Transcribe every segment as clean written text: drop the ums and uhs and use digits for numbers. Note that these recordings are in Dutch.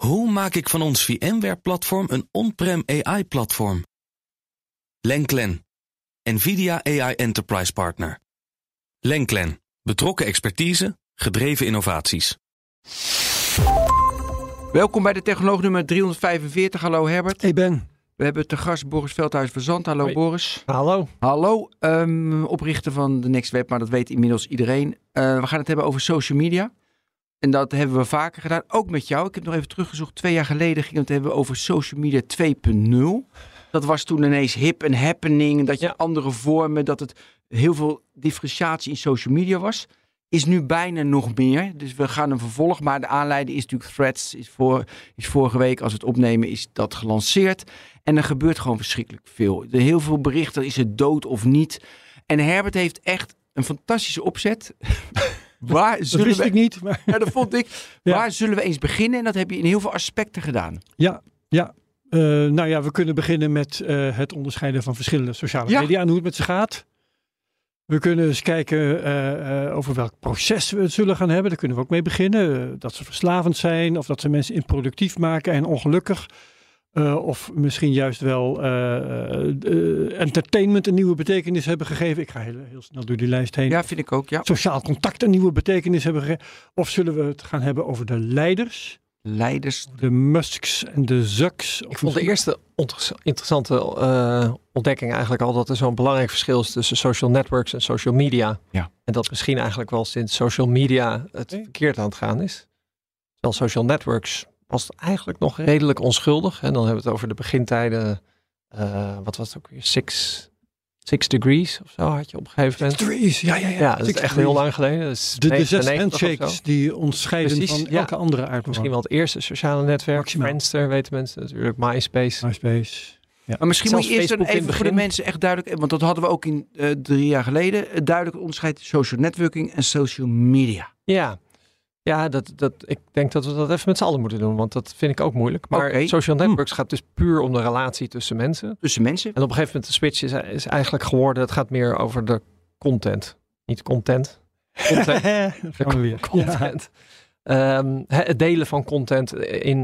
Hoe maak ik van ons VMware-platform een on-prem AI-platform? LengKlan, NVIDIA AI Enterprise Partner. LengKlan, betrokken expertise, gedreven innovaties. Welkom bij de Technoloog nummer 345. Hallo Herbert. Hey Ben. We hebben te gast Boris Veldhuijzen van Zanten. Hallo. Hoi. Boris. Hallo. Hallo, oprichter van de Nextweb, maar dat weet inmiddels iedereen. We gaan het hebben over social media. En dat hebben we vaker gedaan, ook met jou. Ik heb nog even teruggezocht, 2 jaar geleden ging het hebben over social media 2.0. Dat was toen ineens hip en happening, dat je andere vormen, dat het heel veel differentiatie in social media was. Is nu bijna nog meer, dus we gaan een vervolg. Maar de aanleiding is natuurlijk Threads, is vorige week, als we het opnemen, is dat gelanceerd. En er gebeurt gewoon verschrikkelijk veel. Er heel veel berichten, is het dood of niet? En Herbert heeft echt een fantastische opzet. Waar dat wist ik niet. Maar... Ja, dat vond ik. Ja. Waar zullen we eens beginnen? En dat heb je in heel veel aspecten gedaan. Ja. We kunnen beginnen met het onderscheiden van verschillende sociale media en hoe het met ze gaat. We kunnen eens kijken over welk proces we het zullen gaan hebben. Daar kunnen we ook mee beginnen. Dat ze verslavend zijn of dat ze mensen improductief maken en ongelukkig. Of misschien juist wel entertainment een nieuwe betekenis hebben gegeven. Ik ga heel snel door die lijst heen. Ja, vind ik ook, ja. Sociaal contact een nieuwe betekenis hebben gegeven. Of zullen we het gaan hebben over de leiders? Leiders. De Musks en de Zucks. Ik vond de eerste interessante ontdekking eigenlijk al dat er zo'n belangrijk verschil is tussen social networks en social media. Ja. En dat misschien eigenlijk wel sinds social media het verkeerd aan het gaan is. Terwijl social networks... was het eigenlijk nog redelijk onschuldig. En dan hebben we het over de begintijden. Wat was het ook weer? Six degrees of zo had je op een gegeven moment. Ja. Dat is echt heel lang geleden. Dus de 6 handshakes die onderscheiden van elke andere aardbol. Misschien wel het eerste sociale netwerk. Maximaal. Friendster weten mensen natuurlijk. MySpace. Ja. Maar misschien moet je eerst dan even voor de mensen echt duidelijk... want dat hadden we ook in 3 jaar geleden... duidelijk onderscheid social networking en social media. Ja. Ja, ik denk dat we dat even met z'n allen moeten doen. Want dat vind ik ook moeilijk. Maar social networks gaat dus puur om de relatie tussen mensen. En op een gegeven moment de switch is eigenlijk geworden... het gaat meer over de content. Niet content. Content. Ja. Het delen van content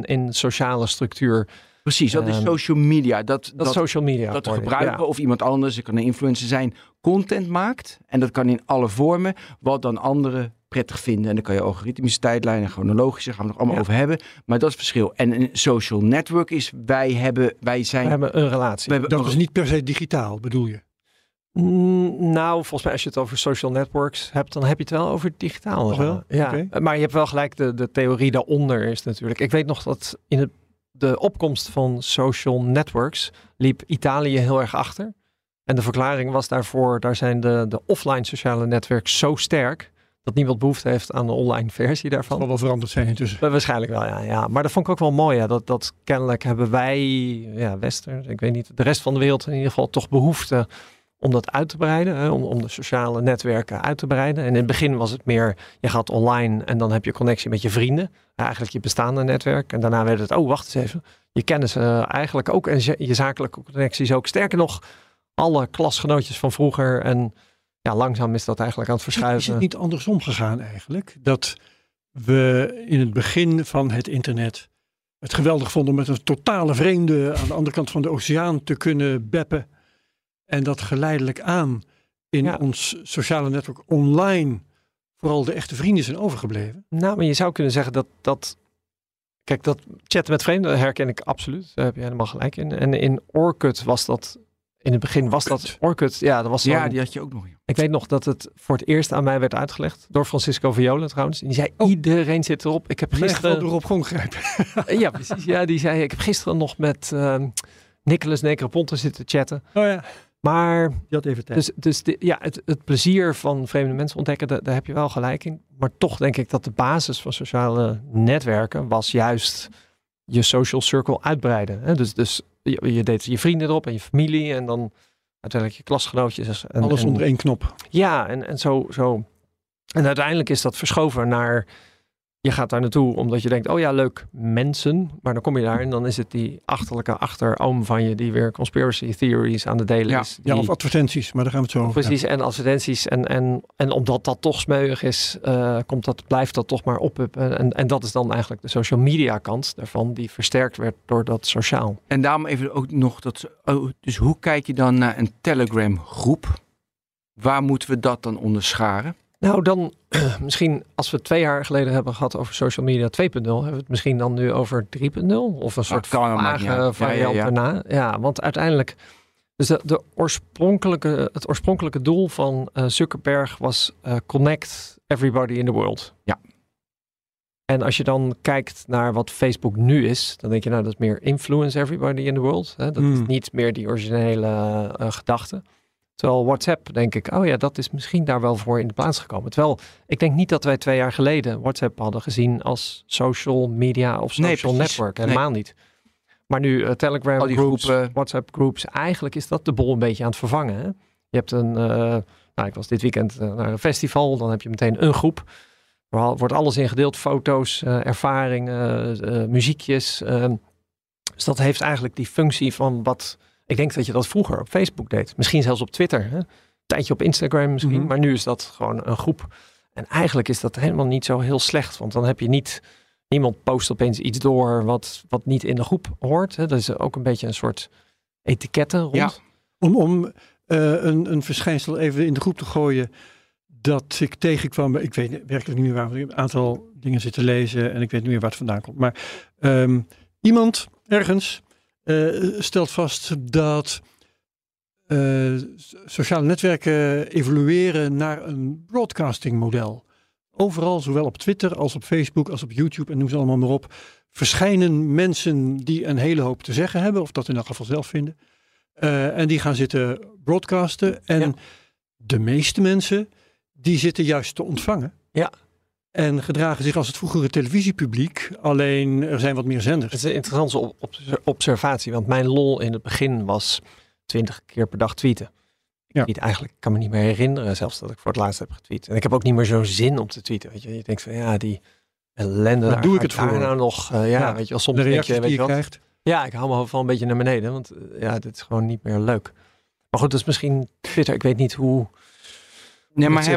in sociale structuur... Precies, dat is social media. Dat social media. Dat de gebruiker of iemand anders, het kan een influencer zijn, content maakt. En dat kan in alle vormen. Wat dan anderen prettig vinden. En dan kan je algoritmische tijdlijnen, chronologische, gaan we nog allemaal over hebben. Maar dat is het verschil. En een social network is, we hebben een relatie. Dat is niet per se digitaal, bedoel je? Volgens mij als je het over social networks hebt, dan heb je het wel over digitaal. Maar je hebt wel gelijk, de theorie daaronder is natuurlijk. Ik weet nog dat in de opkomst van social networks liep Italië heel erg achter. En de verklaring was daarvoor, daar zijn de offline sociale netwerks zo sterk dat niemand behoefte heeft aan de online versie daarvan. Dat zal wel veranderd zijn intussen. Waarschijnlijk wel, ja. Maar dat vond ik ook wel mooi. Ja. Dat kennelijk hebben wij, Westers, ik weet niet, de rest van de wereld in ieder geval toch behoefte om dat uit te breiden. Hè? Om de sociale netwerken uit te breiden. En in het begin was het meer, je gaat online en dan heb je connectie met je vrienden. Eigenlijk je bestaande netwerk. En daarna werd het, wacht eens even. Je kennis eigenlijk ook en je zakelijke connecties ook. Sterker nog, alle klasgenootjes van vroeger en... Ja, langzaam is dat eigenlijk aan het verschuiven. Is het niet andersom gegaan eigenlijk? Dat we in het begin van het internet het geweldig vonden met een totale vreemde aan de andere kant van de oceaan te kunnen beppen. En dat geleidelijk aan in ons sociale netwerk online vooral de echte vrienden zijn overgebleven. Maar je zou kunnen zeggen dat... Kijk, dat chatten met vreemden herken ik absoluut. Daar heb je helemaal gelijk in. En in Orkut was dat... In het begin was dat Orkut. Ja, dat was die had je ook nog. Ja. Ik weet nog dat het voor het eerst aan mij werd uitgelegd. Door Francisco Viola trouwens. En die zei, iedereen zit erop. Ik heb gisteren... door op gongrijpen. Ja, precies. Ja, die zei, ik heb gisteren nog met Nicolas Negroponte zitten chatten. Oh ja. Maar... Je had even tijd. Het plezier van vreemde mensen ontdekken, daar heb je wel gelijk in. Maar toch denk ik dat de basis van sociale netwerken was juist je social circle uitbreiden. Hè? Dus je deed je vrienden erop en je familie en dan uiteindelijk je klasgenootjes. En, alles onder één knop. Ja, en zo. En uiteindelijk is dat verschoven naar Je gaat daar naartoe omdat je denkt, oh ja, leuk, mensen. Maar dan kom je daar en dan is het die achterlijke achteroom van je die weer conspiracy theories aan de delen is. Die... Ja, of advertenties, maar daar gaan we het zo over. Precies, ja. En advertenties. En omdat dat toch smeuig is, blijft dat toch maar op. En dat is dan eigenlijk de social media kant daarvan, die versterkt werd door dat sociaal. En daarom even ook nog dat... Oh, dus hoe kijk je dan naar een Telegram groep? Waar moeten we dat dan onderscharen? Nou, dan misschien als we 2 jaar geleden hebben gehad over social media 2.0... hebben we het misschien dan nu over 3.0 of een soort vage variant daarna. Ja, want uiteindelijk... Dus het oorspronkelijke doel van Zuckerberg was connect everybody in the world. Ja. En als je dan kijkt naar wat Facebook nu is, dan denk je, nou, dat is meer influence everybody in the world. Hè? Dat is niet meer die originele gedachte. Terwijl WhatsApp, denk ik, oh ja, dat is misschien daar wel voor in de plaats gekomen. Terwijl, ik denk niet dat wij 2 jaar geleden WhatsApp hadden gezien als social media of social network. Helemaal niet. Maar nu Telegram groeps, WhatsApp groeps, eigenlijk is dat de bol een beetje aan het vervangen. Hè? Je hebt ik was dit weekend naar een festival, dan heb je meteen een groep. Er wordt alles ingedeeld, foto's, ervaringen, muziekjes. Dus dat heeft eigenlijk die functie van wat... Ik denk dat je dat vroeger op Facebook deed. Misschien zelfs op Twitter. Hè? Een tijdje op Instagram misschien. Mm-hmm. Maar nu is dat gewoon een groep. En eigenlijk is dat helemaal niet zo heel slecht. Want dan heb je niet... Niemand post opeens iets door wat niet in de groep hoort. Hè? Dat is ook een beetje een soort etiketten rond. Ja. Om een verschijnsel even in de groep te gooien... dat ik tegenkwam... Ik weet werkelijk niet meer waar, ik heb een aantal dingen zitten lezen... en ik weet niet meer waar het vandaan komt. Maar iemand ergens... stelt vast dat sociale netwerken evolueren naar een broadcasting model. Overal, zowel op Twitter als op Facebook als op YouTube en noem ze allemaal maar op, verschijnen mensen die een hele hoop te zeggen hebben, of dat in elk geval zelf vinden. En die gaan zitten broadcasten. En de meeste mensen, die zitten juist te ontvangen. Ja. En gedragen zich als het vroegere televisiepubliek. Alleen er zijn wat meer zenders. Het is een interessante observatie. Want mijn lol in het begin was 20 keer per dag tweeten. Ja. Eigenlijk kan me niet meer herinneren zelfs dat ik voor het laatst heb getweet. En ik heb ook niet meer zo'n zin om te tweeten. Weet je denkt van ja, die ellende. Daar doe ik het voor. Nou nog, weet je wel, soms de reacties die je krijgt. Ja, ik hou me van een beetje naar beneden. Want dit is gewoon niet meer leuk. Maar goed, dat is misschien Twitter. Ik weet niet hoe... Nee, maar op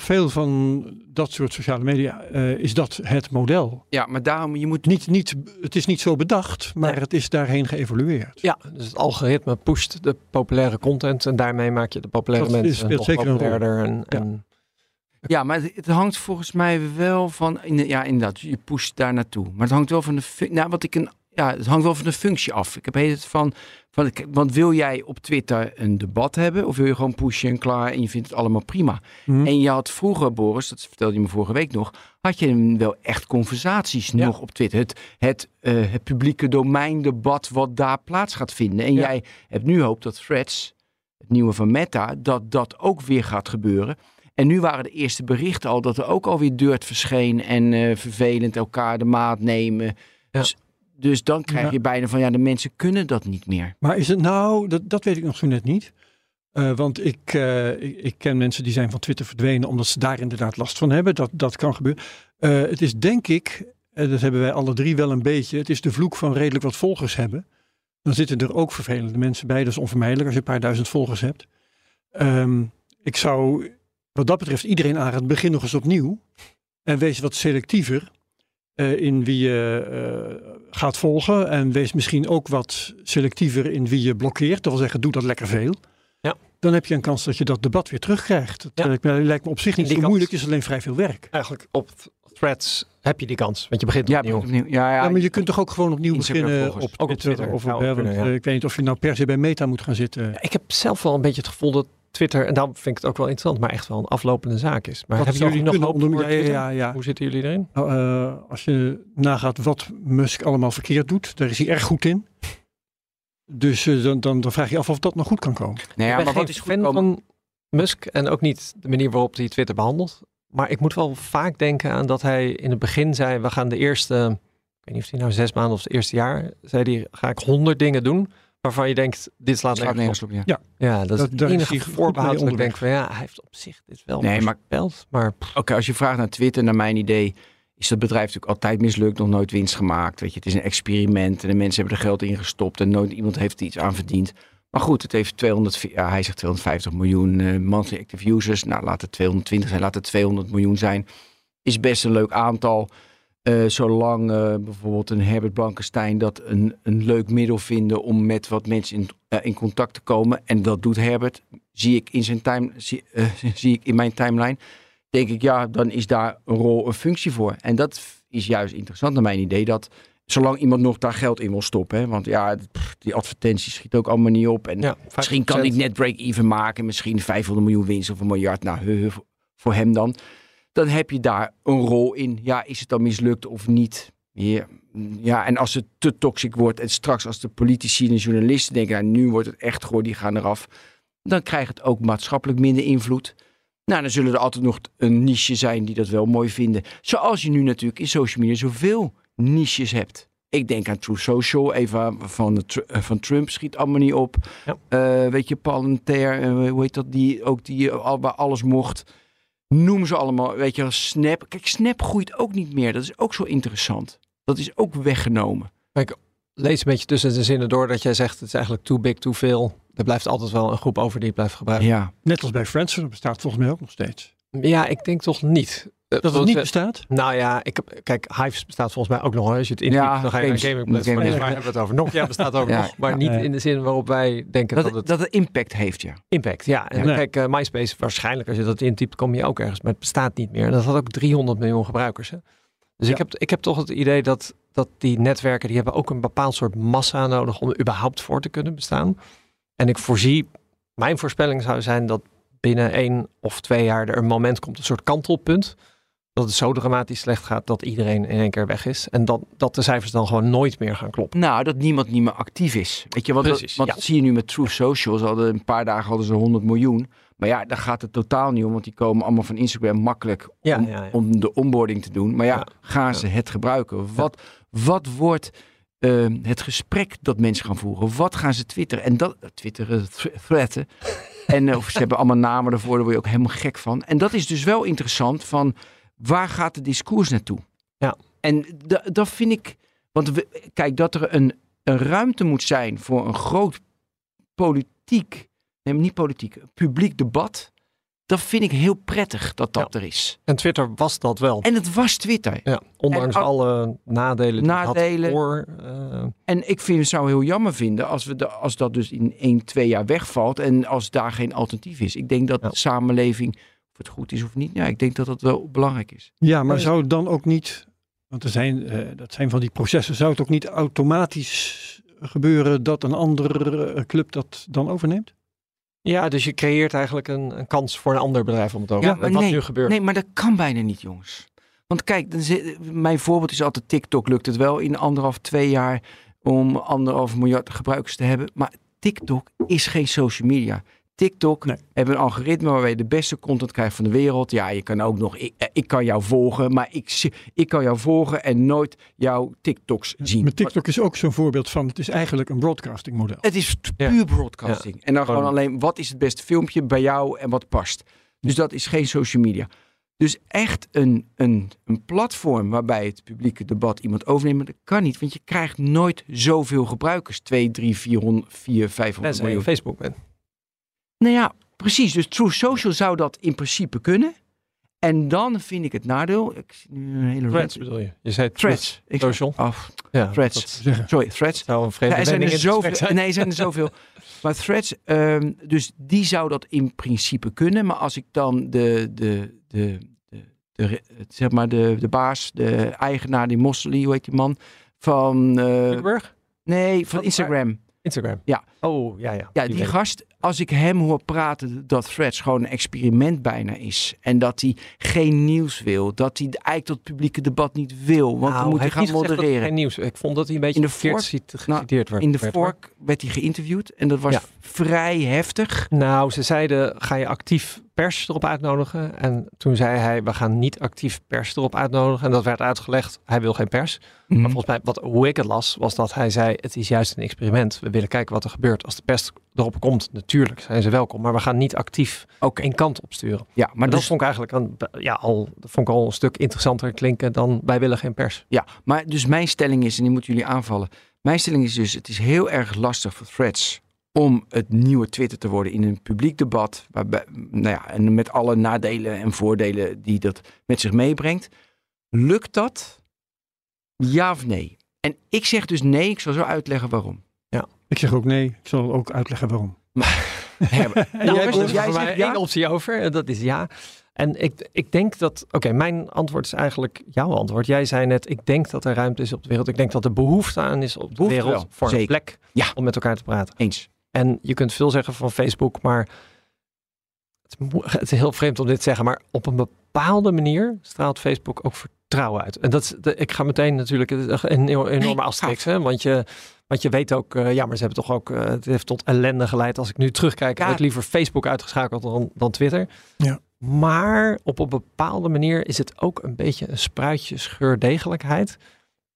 veel van dat soort sociale media is dat het model. Ja, maar daarom je moet niet. Het is niet zo bedacht, maar het is daarheen geëvolueerd. Ja, dus het algoritme pusht de populaire content en daarmee maak je de populaire mensen nog populairder. Ja, maar het hangt volgens mij wel van. Ja, inderdaad, je pusht daar naartoe. Maar het hangt wel van de functie af. Ik heb het want wil jij op Twitter een debat hebben? Of wil je gewoon pushen en klaar en je vindt het allemaal prima? Mm-hmm. En je had vroeger, Boris, dat vertelde je me vorige week nog... had je wel echt conversaties nog op Twitter. Het publieke domeindebat wat daar plaats gaat vinden. En jij hebt nu hoop dat Threads, het nieuwe van Meta... dat ook weer gaat gebeuren... En nu waren de eerste berichten al dat er ook alweer dirt verscheen... en vervelend elkaar de maat nemen. Ja. Dus dan krijg je bijna van, de mensen kunnen dat niet meer. Maar is het nou, dat weet ik nog zo net niet. Want ik ken mensen die zijn van Twitter verdwenen... omdat ze daar inderdaad last van hebben. Dat kan gebeuren. Het is denk ik, dat hebben wij alle drie wel een beetje... het is de vloek van redelijk wat volgers hebben. Dan zitten er ook vervelende mensen bij. Dat is onvermijdelijk als je een paar duizend volgers hebt. Ik zou... Wat dat betreft iedereen aanraadt, begin nog eens opnieuw en wees wat selectiever in wie je gaat volgen en wees misschien ook wat selectiever in wie je blokkeert. Dat wil zeggen, doe dat lekker veel. Ja. Dan heb je een kans dat je dat debat weer terugkrijgt. Dat lijkt me op zich niet zo moeilijk, is alleen vrij veel werk. Eigenlijk op Threads heb je die kans, want je begint opnieuw. Ja, maar je kunt toch ook gewoon opnieuw beginnen op Twitter. Of op Ik weet niet of je nou per se bij Meta moet gaan zitten. Ja, ik heb zelf wel een beetje het gevoel dat Twitter, en daarom vind ik het ook wel interessant, maar echt wel een aflopende zaak is. Maar hebben jullie nog hoop voor Twitter? Ja. Hoe zitten jullie erin? Als je nagaat wat Musk allemaal verkeerd doet, daar is hij erg goed in. Dus dan vraag je af of dat nog goed kan komen. Maar wat is goed fan van Musk en ook niet de manier waarop hij Twitter behandelt. Maar ik moet wel vaak denken aan dat hij in het begin zei, we gaan de eerste, ik weet niet of hij nou 6 maanden of het eerste jaar, zei hij, ga ik 100 dingen doen. Waarvan je denkt, dit slaat nergens op. Dat is het enige voorbehoud. Ik denk van hij heeft op zich dit wel voorspeld. Maar... Oké, als je vraagt naar Twitter, naar mijn idee, is dat bedrijf natuurlijk altijd mislukt, nog nooit winst gemaakt. Weet je, het is een experiment en de mensen hebben er geld in gestopt en nooit iemand heeft er iets aan verdiend. Maar goed, het heeft 250 miljoen monthly active users. Nou, laat het 220 zijn, laat het 200 miljoen zijn. Is best een leuk aantal. Zolang bijvoorbeeld een Herbert Blankestijn dat een leuk middel vinden om met wat mensen in contact te komen. En dat doet Herbert, zie ik in mijn timeline. Denk ik, ja, dan is daar een rol, een functie voor. En dat is juist interessant naar mijn idee, dat zolang iemand nog daar geld in wil stoppen. Hè, want ja, die advertenties schiet ook allemaal niet op. En ja, misschien kan ik net break-even maken, misschien 500 miljoen winst of een miljard. Nou, voor hem dan. Dan heb je daar een rol in. Ja, is het dan mislukt of niet? Ja, en als het te toxic wordt en straks als de politici en de journalisten denken, nou, nu wordt het echt goor, die gaan eraf. Dan krijgt het ook maatschappelijk minder invloed. Nou, dan zullen er altijd nog een niche zijn die dat wel mooi vinden. Zoals je nu natuurlijk in social media zoveel niches hebt. Ik denk aan Truth Social, even van Trump, schiet allemaal niet op. Ja. Weet je, Parler, hoe heet dat, waar alles mocht. Noem ze allemaal, weet je, Snap. Kijk, Snap groeit ook niet meer. Dat is ook zo interessant. Dat is ook weggenomen. Kijk, lees een beetje tussen de zinnen door dat jij zegt, het is eigenlijk too big, too veel. Er blijft altijd wel een groep over die het blijft gebruiken. Ja. Net als bij Friendster, dat bestaat volgens mij ook nog steeds. Ja, ik denk toch niet. Dat het niet bestaat? Nou ja, kijk, Hyves bestaat volgens mij ook nog. Als je het inviet, dan ga je naar gamingplatform. Maar daar hebben we het over. Nokia bestaat ook nog. Maar niet in de zin waarop wij denken dat het impact heeft, ja. Impact, ja. En kijk, MySpace, waarschijnlijk als je dat intypt, kom je ook ergens. Maar het bestaat niet meer. En dat had ook 300 miljoen gebruikers, hè. Dus ik heb toch het idee dat die netwerken, die hebben ook een bepaald soort massa nodig om er überhaupt voor te kunnen bestaan. En mijn voorspelling zou zijn dat binnen 1 of 2 jaar er een moment komt, een soort kantelpunt, dat het zo dramatisch slecht gaat dat iedereen in één keer weg is. En dat de cijfers dan gewoon nooit meer gaan kloppen. Nou, dat niemand niet meer actief is. Weet je, dat zie je nu met Truth Social. Een paar dagen hadden ze 100 miljoen. Maar ja, daar gaat het totaal niet om, want die komen allemaal van Instagram makkelijk om de onboarding te doen. Maar gaan ze het gebruiken? Wat wordt het gesprek dat mensen gaan voeren? Wat gaan ze twitteren? En dat twitteren, threaten. En ze hebben allemaal namen ervoor, daar word je ook helemaal gek van. En dat is dus wel interessant van, waar gaat de discours naartoe? Ja. En dat vind ik, want kijk, dat er een ruimte moet zijn voor een groot publiek debat. Dat vind ik heel prettig dat er is. En Twitter was dat wel. En het was Twitter. Ja, ondanks alle nadelen. Die had En het zou heel jammer vinden als dat dus in 1-2 jaar wegvalt en als daar geen alternatief is. Ik denk dat de samenleving, of het goed is of niet, ik denk dat dat wel belangrijk is. Ja, maar zou dan ook niet, want dat zijn van die processen, zou het ook niet automatisch gebeuren dat een andere club dat dan overneemt? Ja, dus je creëert eigenlijk een kans voor een ander bedrijf om het over te wat nu gebeurt. Nee, maar dat kan bijna niet, jongens. Want kijk, mijn voorbeeld is altijd TikTok. Lukt het wel in 1,5, 2 jaar om 1,5 miljard gebruikers te hebben. Maar TikTok is geen social media. TikTok heeft een algoritme waarbij je de beste content krijgt van de wereld. Ja, je kan ook nog, ik kan jou volgen, maar ik kan jou volgen en nooit jouw TikToks zien. Maar TikTok is ook zo'n voorbeeld van, het is eigenlijk een broadcasting model. Het is puur broadcasting. Ja. En dan gewoon alleen, wat is het beste filmpje bij jou en wat past. Dus dat is geen social media. Dus echt een platform waarbij het publieke debat iemand overneemt, dat kan niet. Want je krijgt nooit zoveel gebruikers. 200, 300, 400, 500 miljoen. Als je Facebook bent. Nou ja, precies. Dus Truth Social zou dat in principe kunnen. En dan vind ik het nadeel. Ik zie nu een hele Threads bedoel je? Je zei Threads. Social? Threads. Sorry, Threads. Er zijn er zoveel. Maar Threads, dus die zou dat in principe kunnen. Maar als ik dan de baas, de eigenaar, die Mosley, hoe heet die man? Van Zuckerberg? Nee, van Instagram. Instagram? Ja. Oh, ja. Ja, die gast, als ik hem hoor praten dat Threads gewoon een experiment bijna is. En dat hij geen nieuws wil. Dat hij eigenlijk dat publieke debat niet wil. Want dan moet hij gaan modereren. Geen nieuws. Ik vond dat hij een beetje in de vork geciteerd werd. In de vork werd hij geïnterviewd. En dat was vrij heftig. Nou, ze zeiden, ga je actief pers erop uitnodigen? En toen zei hij, we gaan niet actief pers erop uitnodigen. En dat werd uitgelegd, hij wil geen pers. Mm-hmm. Maar volgens mij, hoe ik het las, was dat hij zei, het is juist een experiment. We willen kijken wat er gebeurt als de pers erop komt natuurlijk. natuurlijk zijn ze welkom, maar we gaan niet actief één kant op sturen. Ja, maar dat vond ik eigenlijk al een stuk interessanter klinken dan wij willen geen pers. Ja, maar dus mijn stelling is, en die moeten jullie aanvallen, mijn stelling is dus, het is heel erg lastig voor Threads om het nieuwe Twitter te worden in een publiek debat, waarbij, en met alle nadelen en voordelen die dat met zich meebrengt. Lukt dat? Ja of nee? En ik zeg dus nee, ik zal zo uitleggen waarom. Ja, ik zeg ook nee, ik zal ook uitleggen waarom. Jij zegt één optie over, dat is ja. En ik denk dat, mijn antwoord is eigenlijk jouw antwoord. Jij zei net, ik denk dat er ruimte is op de wereld. Ik denk dat er behoefte aan is op de wereld voor een plek om met elkaar te praten. Eens. En je kunt veel zeggen van Facebook, maar het is heel vreemd om dit te zeggen, maar op een bepaalde manier straalt Facebook ook vertrouwen uit. En dat is, ik ga meteen natuurlijk een enorme asterisk, hè, want je weet ook, maar ze hebben toch ook, het heeft tot ellende geleid. Als ik nu terugkijk, heb ik liever Facebook uitgeschakeld dan Twitter. Ja. Maar op een bepaalde manier is het ook een beetje een spruitjesgeurdegelijkheid.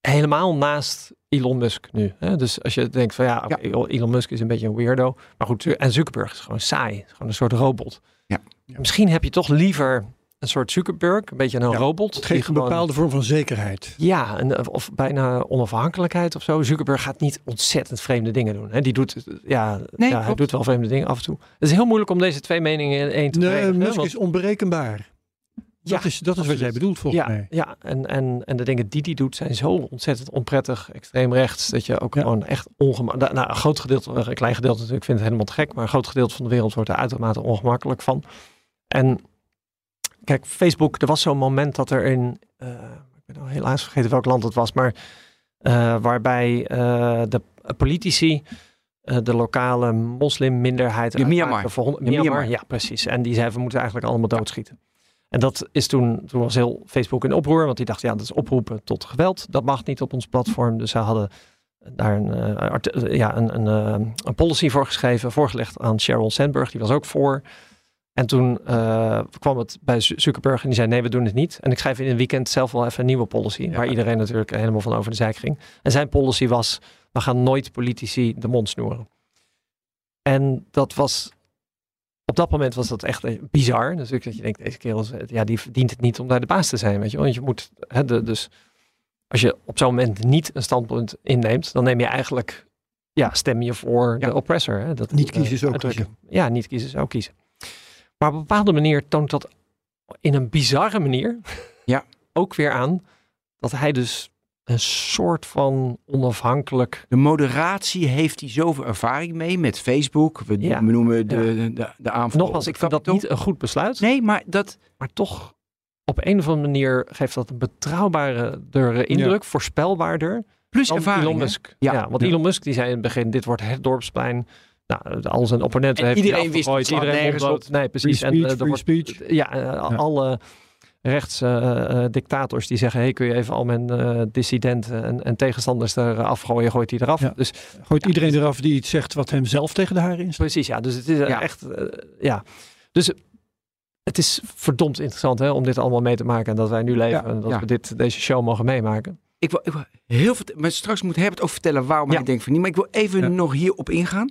Helemaal naast Elon Musk nu. Hè? Dus als je denkt van Elon Musk is een beetje een weirdo. Maar goed, en Zuckerberg is gewoon saai. Is gewoon een soort robot. Ja. Ja. Misschien heb je toch liever een soort Zuckerberg, een beetje een robot. Het geeft die een bepaalde vorm van zekerheid. Ja, of bijna onafhankelijkheid of zo. Zuckerberg gaat niet ontzettend vreemde dingen doen. Hè? Die doet, hij doet wel vreemde dingen af en toe. Het is heel moeilijk om deze twee meningen in één te brengen. Musk is onberekenbaar. Dat is wat jij bedoelt volgens mij. Ja, en de dingen die hij doet zijn zo ontzettend onprettig, extreem rechts, dat je ook gewoon echt ongemakkelijk... een groot gedeelte, een klein gedeelte natuurlijk, vindt het helemaal te gek, maar een groot gedeelte van de wereld wordt er uitermate ongemakkelijk van. En kijk, Facebook, er was zo'n moment dat er in... ik ben al helaas vergeten welk land het was, maar waarbij de politici de lokale moslimminderheid... Myanmar. Ja, precies. En die zei, we moeten eigenlijk allemaal doodschieten. En dat is toen was heel Facebook in oproer, want die dacht, dat is oproepen tot geweld. Dat mag niet op ons platform. Dus ze hadden daar een policy voor geschreven, voorgelegd aan Sheryl Sandberg. Die was ook voor. En toen kwam het bij Zuckerberg en die zei, nee, we doen het niet. En ik schrijf in een weekend zelf wel even een nieuwe policy, waar iedereen natuurlijk helemaal van over de zijk ging. En zijn policy was, we gaan nooit politici de mond snoeren. En dat was... Op dat moment was dat echt bizar. Natuurlijk dat je denkt, deze kerel, die verdient het niet om daar de baas te zijn. Weet je wel? Want je moet, dus als je op zo'n moment niet een standpunt inneemt, dan neem je eigenlijk, stem je voor de oppressor. Hè? Dat, niet kiezen is ook kiezen. Ja, niet kiezen is ook kiezen. Maar op een bepaalde manier toont dat in een bizarre manier ook weer aan dat hij dus een soort van onafhankelijk... De moderatie heeft hij zoveel ervaring mee met Facebook. We noemen de aanval. Nogmaals, ik vind dat niet een goed besluit. Nee, maar dat... Maar toch, op een of andere manier geeft dat een betrouwbaardere indruk. Ja. Voorspelbaarder. Plus ervaring. Elon Musk. Ja, want Elon Musk die zei in het begin, dit wordt het dorpsplein. Al zijn opponenten heeft hij afgegooid. Iedereen wist het. Nee, precies. Free speech. Alle... rechts dictators die zeggen, kun je even al mijn dissidenten en tegenstanders eraf gooien, gooit die eraf. Ja. Dus, gooit iedereen eraf die iets zegt wat hem zelf tegen de haren is. Precies, dus het is echt... Dus het is verdomd interessant om dit allemaal mee te maken en dat wij nu leven en dat we deze show mogen meemaken. Ik wil heel veel... Maar straks moet Herbert ook vertellen waarom ik denk van niet, maar ik wil even nog hierop ingaan.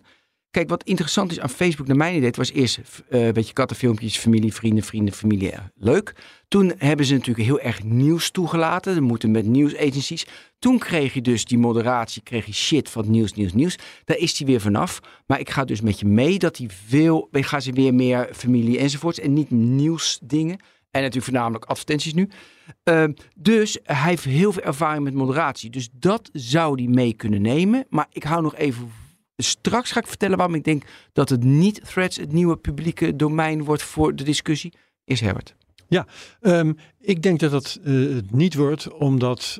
Kijk, wat interessant is aan Facebook, naar mijn idee, was eerst een beetje kattenfilmpjes, familie, vrienden, familie. Ja, leuk. Toen hebben ze natuurlijk heel erg nieuws toegelaten. Ze moeten met nieuwsagencies. Toen kreeg je dus die moderatie, kreeg je shit van nieuws. Daar is die weer vanaf. Maar ik ga dus met je mee dat die veel... Ik ga ze weer meer familie enzovoorts en niet nieuwsdingen. En natuurlijk voornamelijk advertenties nu. Dus hij heeft heel veel ervaring met moderatie. Dus dat zou die mee kunnen nemen. Maar ik hou nog even... Straks ga ik vertellen waarom ik denk dat het niet Threads het nieuwe publieke domein wordt voor de discussie. Is Herbert. Ja, ik denk dat dat niet wordt, omdat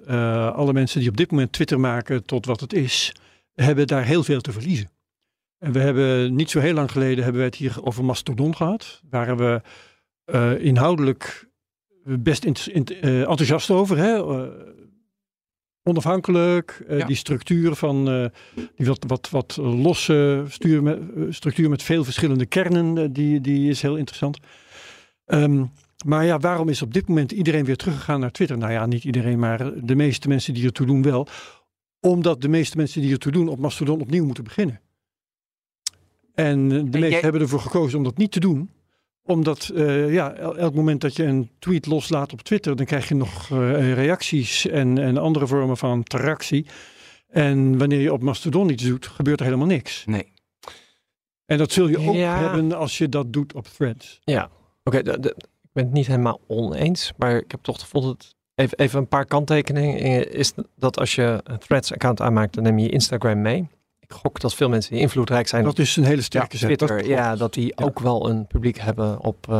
alle mensen die op dit moment Twitter maken tot wat het is, hebben daar heel veel te verliezen. En we hebben niet zo heel lang geleden het hier over Mastodon gehad. Waren we inhoudelijk best enthousiast over, hè? Onafhankelijk, die structuur van die wat losse structuur met veel verschillende kernen, die is heel interessant. Maar waarom is op dit moment iedereen weer teruggegaan naar Twitter? Nou ja, niet iedereen, maar de meeste mensen die ertoe doen wel. Omdat de meeste mensen die ertoe doen op Mastodon opnieuw moeten beginnen. En de meesten hebben ervoor gekozen om dat niet te doen. Omdat elk moment dat je een tweet loslaat op Twitter, dan krijg je nog reacties en andere vormen van interactie. En wanneer je op Mastodon iets doet, gebeurt er helemaal niks. Nee. En dat zul je ook hebben als je dat doet op Threads. Ja, oké, ik ben het niet helemaal oneens, maar ik heb toch gevoeld dat... Even een paar kanttekeningen. Is dat als je een Threads-account aanmaakt, dan neem je Instagram mee. Ik gok dat veel mensen die invloedrijk zijn... Dat is een hele sterke Twitter. Dat die ook wel een publiek hebben op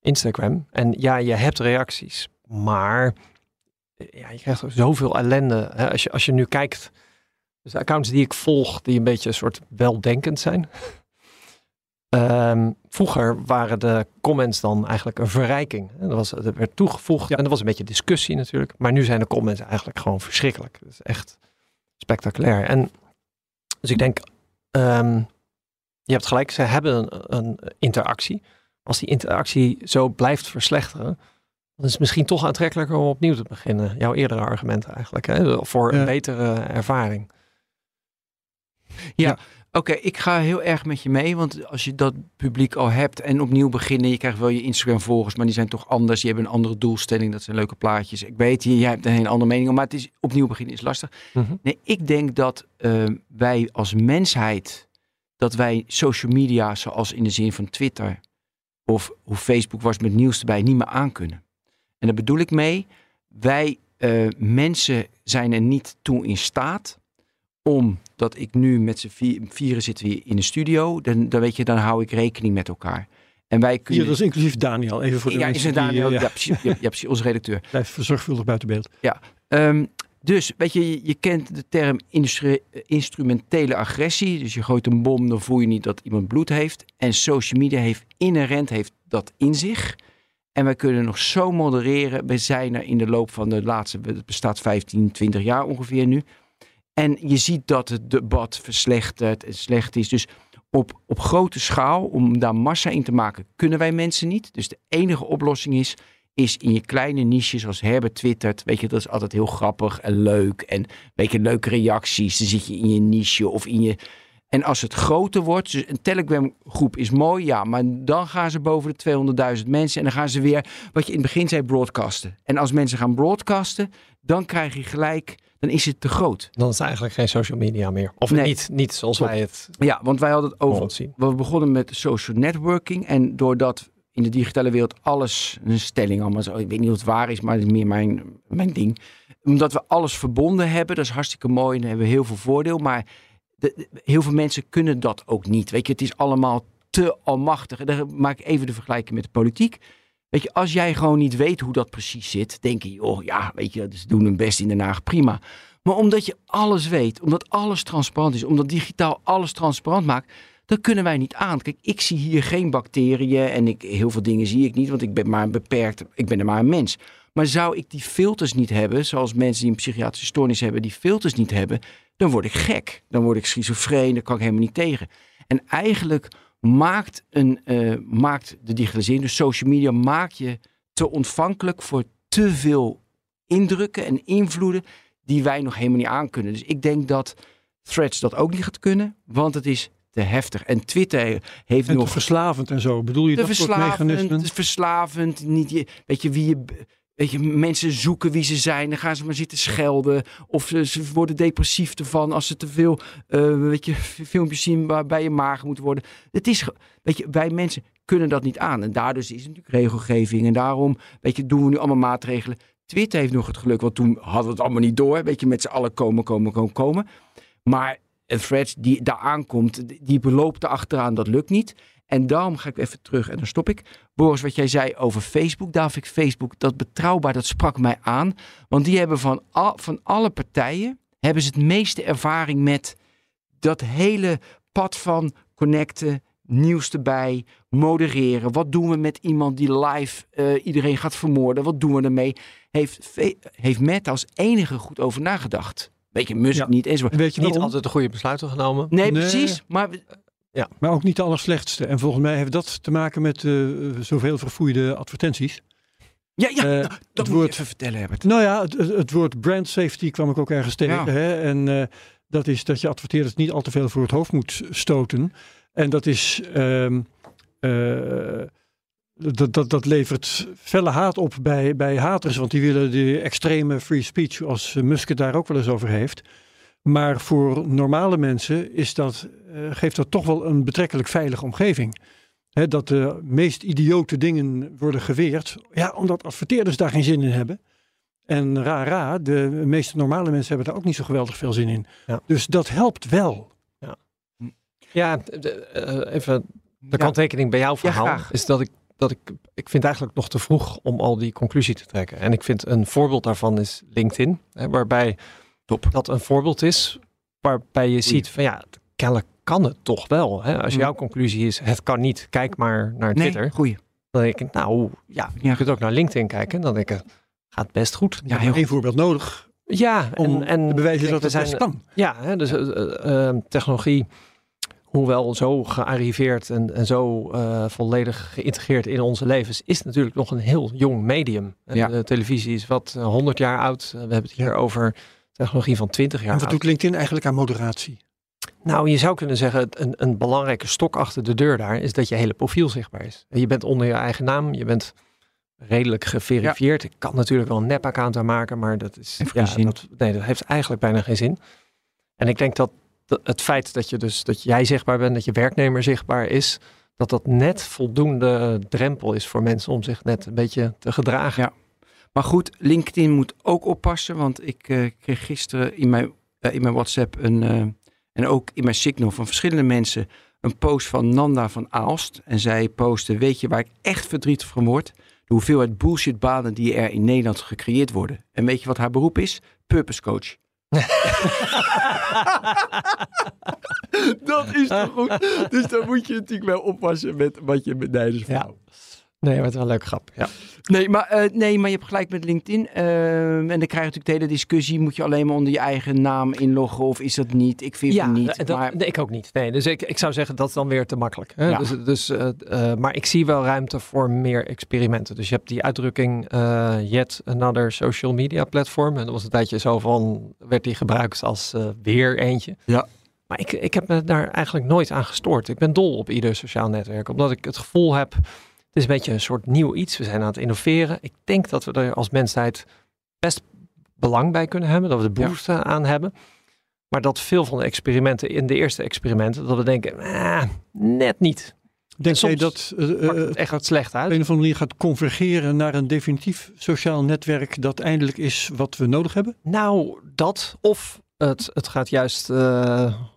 Instagram. En ja, je hebt reacties. Maar je krijgt zoveel ellende. Hè? Als je nu kijkt... Dus de accounts die ik volg, die een beetje een soort weldenkend zijn... vroeger waren de comments dan eigenlijk een verrijking. Er werd toegevoegd en er was een beetje discussie natuurlijk. Maar nu zijn de comments eigenlijk gewoon verschrikkelijk. Dat is echt spectaculair. En dus ik denk, je hebt gelijk, ze hebben een interactie. Als die interactie zo blijft verslechteren, dan is het misschien toch aantrekkelijker om opnieuw te beginnen. Jouw eerdere argumenten eigenlijk, hè? Voor een betere ervaring. Ja. Oké, ik ga heel erg met je mee, want als je dat publiek al hebt en opnieuw beginnen, je krijgt wel je Instagram-volgers, maar die zijn toch anders, die hebben een andere doelstelling, dat zijn leuke plaatjes. Ik weet, jij hebt een hele andere mening, maar het is opnieuw beginnen is lastig. Mm-hmm. Nee, ik denk dat wij als mensheid, dat wij social media, zoals in de zin van Twitter of hoe Facebook was met nieuws erbij, niet meer aankunnen. En daar bedoel ik mee, wij mensen zijn er niet toe in staat... Omdat ik nu met z'n vieren zitten we in de studio, dan hou ik rekening met elkaar. En wij kunnen... Ja, dat is inclusief Daniel, even voor de mensen. Daniel, precies, onze redacteur. Blijf zorgvuldig buiten beeld. Ja, dus weet je kent de term instrumentele agressie. Dus je gooit een bom, dan voel je niet dat iemand bloed heeft. En social media heeft inherent dat in zich. En wij kunnen nog zo modereren. We zijn er in de loop van de laatste, het bestaat 15, 20 jaar ongeveer nu. En je ziet dat het debat verslechtert en slecht is. Dus op grote schaal, om daar massa in te maken, kunnen wij mensen niet. Dus de enige oplossing is in je kleine niches, zoals Herbert twittert. Weet je, dat is altijd heel grappig en leuk. En weet je, leuke reacties. Dan zit je in je niche of in je... En als het groter wordt, dus een Telegram-groep is mooi, ja, maar dan gaan ze boven de 200.000 mensen en dan gaan ze weer, wat je in het begin zei, broadcasten. En als mensen gaan broadcasten, dan krijg je gelijk... Dan is het te groot. Dan is het eigenlijk geen social media meer. Of niet zoals wij het... Ja, want wij hadden het over... We begonnen met social networking. En doordat in de digitale wereld alles... Een stelling allemaal zo. Ik weet niet of het waar is, maar het is meer mijn ding. Omdat we alles verbonden hebben. Dat is hartstikke mooi. En dan hebben we heel veel voordeel. Maar heel veel mensen kunnen dat ook niet. Weet je, het is allemaal te almachtig. En dan maak ik even de vergelijking met de politiek. Weet je, als jij gewoon niet weet hoe dat precies zit, denk je, joh, ja, weet je, ze doen hun best in Den Haag, prima. Maar omdat je alles weet, omdat alles transparant is, omdat digitaal alles transparant maakt, dan kunnen wij niet aan. Kijk, ik zie hier geen bacteriën en heel veel dingen zie ik niet, want ik ben maar beperkt, ik ben er maar een mens. Maar zou ik die filters niet hebben, zoals mensen die een psychiatrische stoornis hebben, die filters niet hebben, dan word ik gek. Dan word ik schizofreen, daar kan ik helemaal niet tegen. En eigenlijk... Maakt de digitalisering, dus social media, maakt je te ontvankelijk voor te veel indrukken en invloeden die wij nog helemaal niet aankunnen. Dus ik denk dat Threads dat ook niet gaat kunnen, want het is te heftig. En Twitter heeft nog... verslavend en zo, bedoel je dat soort mechanismen? Verslavend, weet je, mensen zoeken wie ze zijn, dan gaan ze maar zitten schelden. Of ze worden depressief ervan als ze te veel filmpjes zien waarbij je maag moet worden. Het is, weet je, wij mensen kunnen dat niet aan. En daardoor is het natuurlijk regelgeving. En daarom doen we nu allemaal maatregelen. Twitter heeft nog het geluk, want toen hadden we het allemaal niet door. Weet je, met z'n allen komen. Maar Threads die daar aankomt, die beloopt erachteraan, dat lukt niet. En daarom ga ik even terug en dan stop ik. Boris, wat jij zei over Facebook. Daar vind ik Facebook, dat betrouwbaar, dat sprak mij aan. Want die hebben van alle partijen... hebben ze het meeste ervaring met dat hele pad van connecten... nieuws erbij, modereren. Wat doen we met iemand die live iedereen gaat vermoorden? Wat doen we ermee? Heeft Meta als enige goed over nagedacht. Weet je, Musk niet enzovoort. Weet je, niet altijd de goede besluiten genomen. Nee, precies, maar... Ja. Maar ook niet de allerslechtste. En volgens mij heeft dat te maken met zoveel verfoeide advertenties. Dat moet je even vertellen, Herbert. Nou ja, het woord brand safety kwam ik ook ergens tegen. Ja. Hè? En dat is dat je adverteerders niet al te veel voor het hoofd moet stoten. En dat is... Dat levert felle haat op bij haters. Want die willen die extreme free speech, zoals Musk het daar ook wel eens over heeft. Maar voor normale mensen is dat, geeft dat toch wel een betrekkelijk veilige omgeving. He, dat de meest idiote dingen worden geweerd. Ja, omdat adverteerders daar geen zin in hebben. En de meeste normale mensen hebben daar ook niet zo geweldig veel zin in. Ja. Dus dat helpt wel. Ja, even de kanttekening bij jouw verhaal. Ja, is dat ik vind eigenlijk nog te vroeg om al die conclusie te trekken. En ik vind een voorbeeld daarvan is LinkedIn. Hè, waarbij dat een voorbeeld is waarbij je ziet van ja, kennelijk kan het toch wel. Hè? Als jouw conclusie is het kan niet, kijk maar naar Twitter. Nee, goeie. Dan denk ik nou ja, je kunt ook naar LinkedIn kijken. Dan denk ik gaat best goed. Ja, heel goed. Een voorbeeld nodig om te bewijzen dat het best kan. Ja, hè, dus technologie... Hoewel zo gearriveerd en zo volledig geïntegreerd in onze levens, is natuurlijk nog een heel jong medium. Ja. De televisie is 100 jaar oud. We hebben het hier over technologie van 20 jaar. En wat doet LinkedIn eigenlijk aan moderatie? Nou, je zou kunnen zeggen, een belangrijke stok achter de deur daar is dat je hele profiel zichtbaar is. Je bent onder je eigen naam, je bent redelijk geverifieerd. Ja. Ik kan natuurlijk wel een nep-account aan maken, maar dat is dat heeft eigenlijk bijna geen zin. En ik denk dat het feit dat jij zichtbaar bent, dat je werknemer zichtbaar is, dat net voldoende drempel is voor mensen om zich net een beetje te gedragen. Ja. Maar goed, LinkedIn moet ook oppassen, want ik kreeg gisteren in mijn WhatsApp en ook in mijn Signal van verschillende mensen een post van Nanda van Aalst. En zij postte, weet je waar ik echt verdrietig van word? De hoeveelheid bullshitbanen die er in Nederland gecreëerd worden. En weet je wat haar beroep is? Purpose coach. Dat is toch goed? Dus dan moet je natuurlijk wel oppassen met wat je met Nijers verhaal. Ja. Nee, maar het was een leuke grap. Ja. Nee, maar je hebt gelijk met LinkedIn. En dan krijg je natuurlijk de hele discussie. Moet je alleen maar onder je eigen naam inloggen of is dat niet? Ik vind het niet. Nee, ik ook niet. Nee, dus ik zou zeggen dat is dan weer te makkelijk. Hè? Ja. Maar ik zie wel ruimte voor meer experimenten. Dus je hebt die uitdrukking yet another social media platform. En dat was een tijdje zo van, werd die gebruikt als weer eentje. Ja. Maar ik heb me daar eigenlijk nooit aan gestoord. Ik ben dol op ieder sociaal netwerk. Omdat ik het gevoel heb... Het is een beetje een soort nieuw iets. We zijn aan het innoveren. Ik denk dat we er als mensheid best belang bij kunnen hebben. Dat we de behoefte aan hebben. Maar dat veel van de experimenten, in de eerste experimenten, dat we denken, net niet. Denk jij dat het echt gaat slecht uit? Op een of andere manier gaat convergeren naar een definitief sociaal netwerk dat eindelijk is wat we nodig hebben? Nou, dat. Of het gaat juist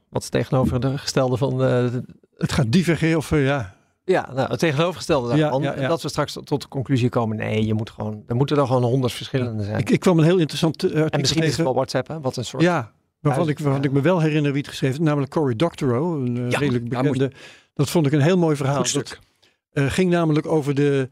wat tegenover de gestelde van... het gaat divergeren of ja, nou, het tegenovergestelde daarvan. Ja. Dat we straks tot de conclusie komen. Nee, er moeten er gewoon 100 verschillende zijn. Ik kwam een heel interessant artikel en misschien is het wel WhatsApp, hè? Wat een soort... Ja, waarvan ik me wel herinner wie het geschreven heeft. Namelijk Cory Doctorow, een redelijk bekende. Dat vond ik een heel mooi verhaal. Dat ging namelijk over de...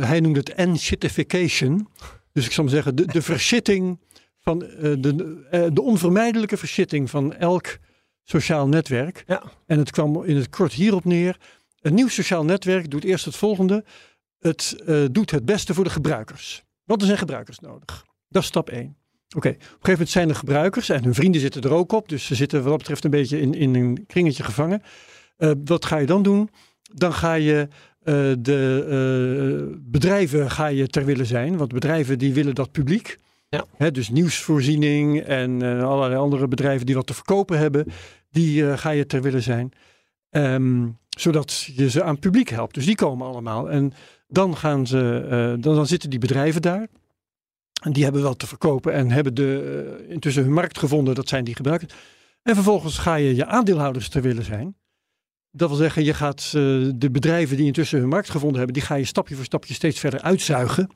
hij noemde het en-shitification. Dus ik zou maar zeggen, de verschitting van... de onvermijdelijke verschitting van elk... sociaal netwerk. Ja. En het kwam in het kort hierop neer. Een nieuw sociaal netwerk doet eerst het volgende. Het doet het beste voor de gebruikers. Want er zijn gebruikers nodig. Dat is stap 1. Oké, op een gegeven moment zijn er gebruikers en hun vrienden zitten er ook op. Dus ze zitten wat dat betreft een beetje in een kringetje gevangen. Wat ga je dan doen? Dan ga je de bedrijven ga je ter wille zijn. Want bedrijven die willen dat publiek. Ja. He, dus nieuwsvoorziening en allerlei andere bedrijven die wat te verkopen hebben, die ga je ter wille zijn. Zodat je ze aan het publiek helpt. Dus die komen allemaal. En dan gaan ze, dan zitten die bedrijven daar. En die hebben wat te verkopen en hebben intussen hun markt gevonden. Dat zijn die gebruikers. En vervolgens ga je je aandeelhouders ter wille zijn. Dat wil zeggen, je gaat de bedrijven die intussen hun markt gevonden hebben, die ga je stapje voor stapje steeds verder uitzuigen.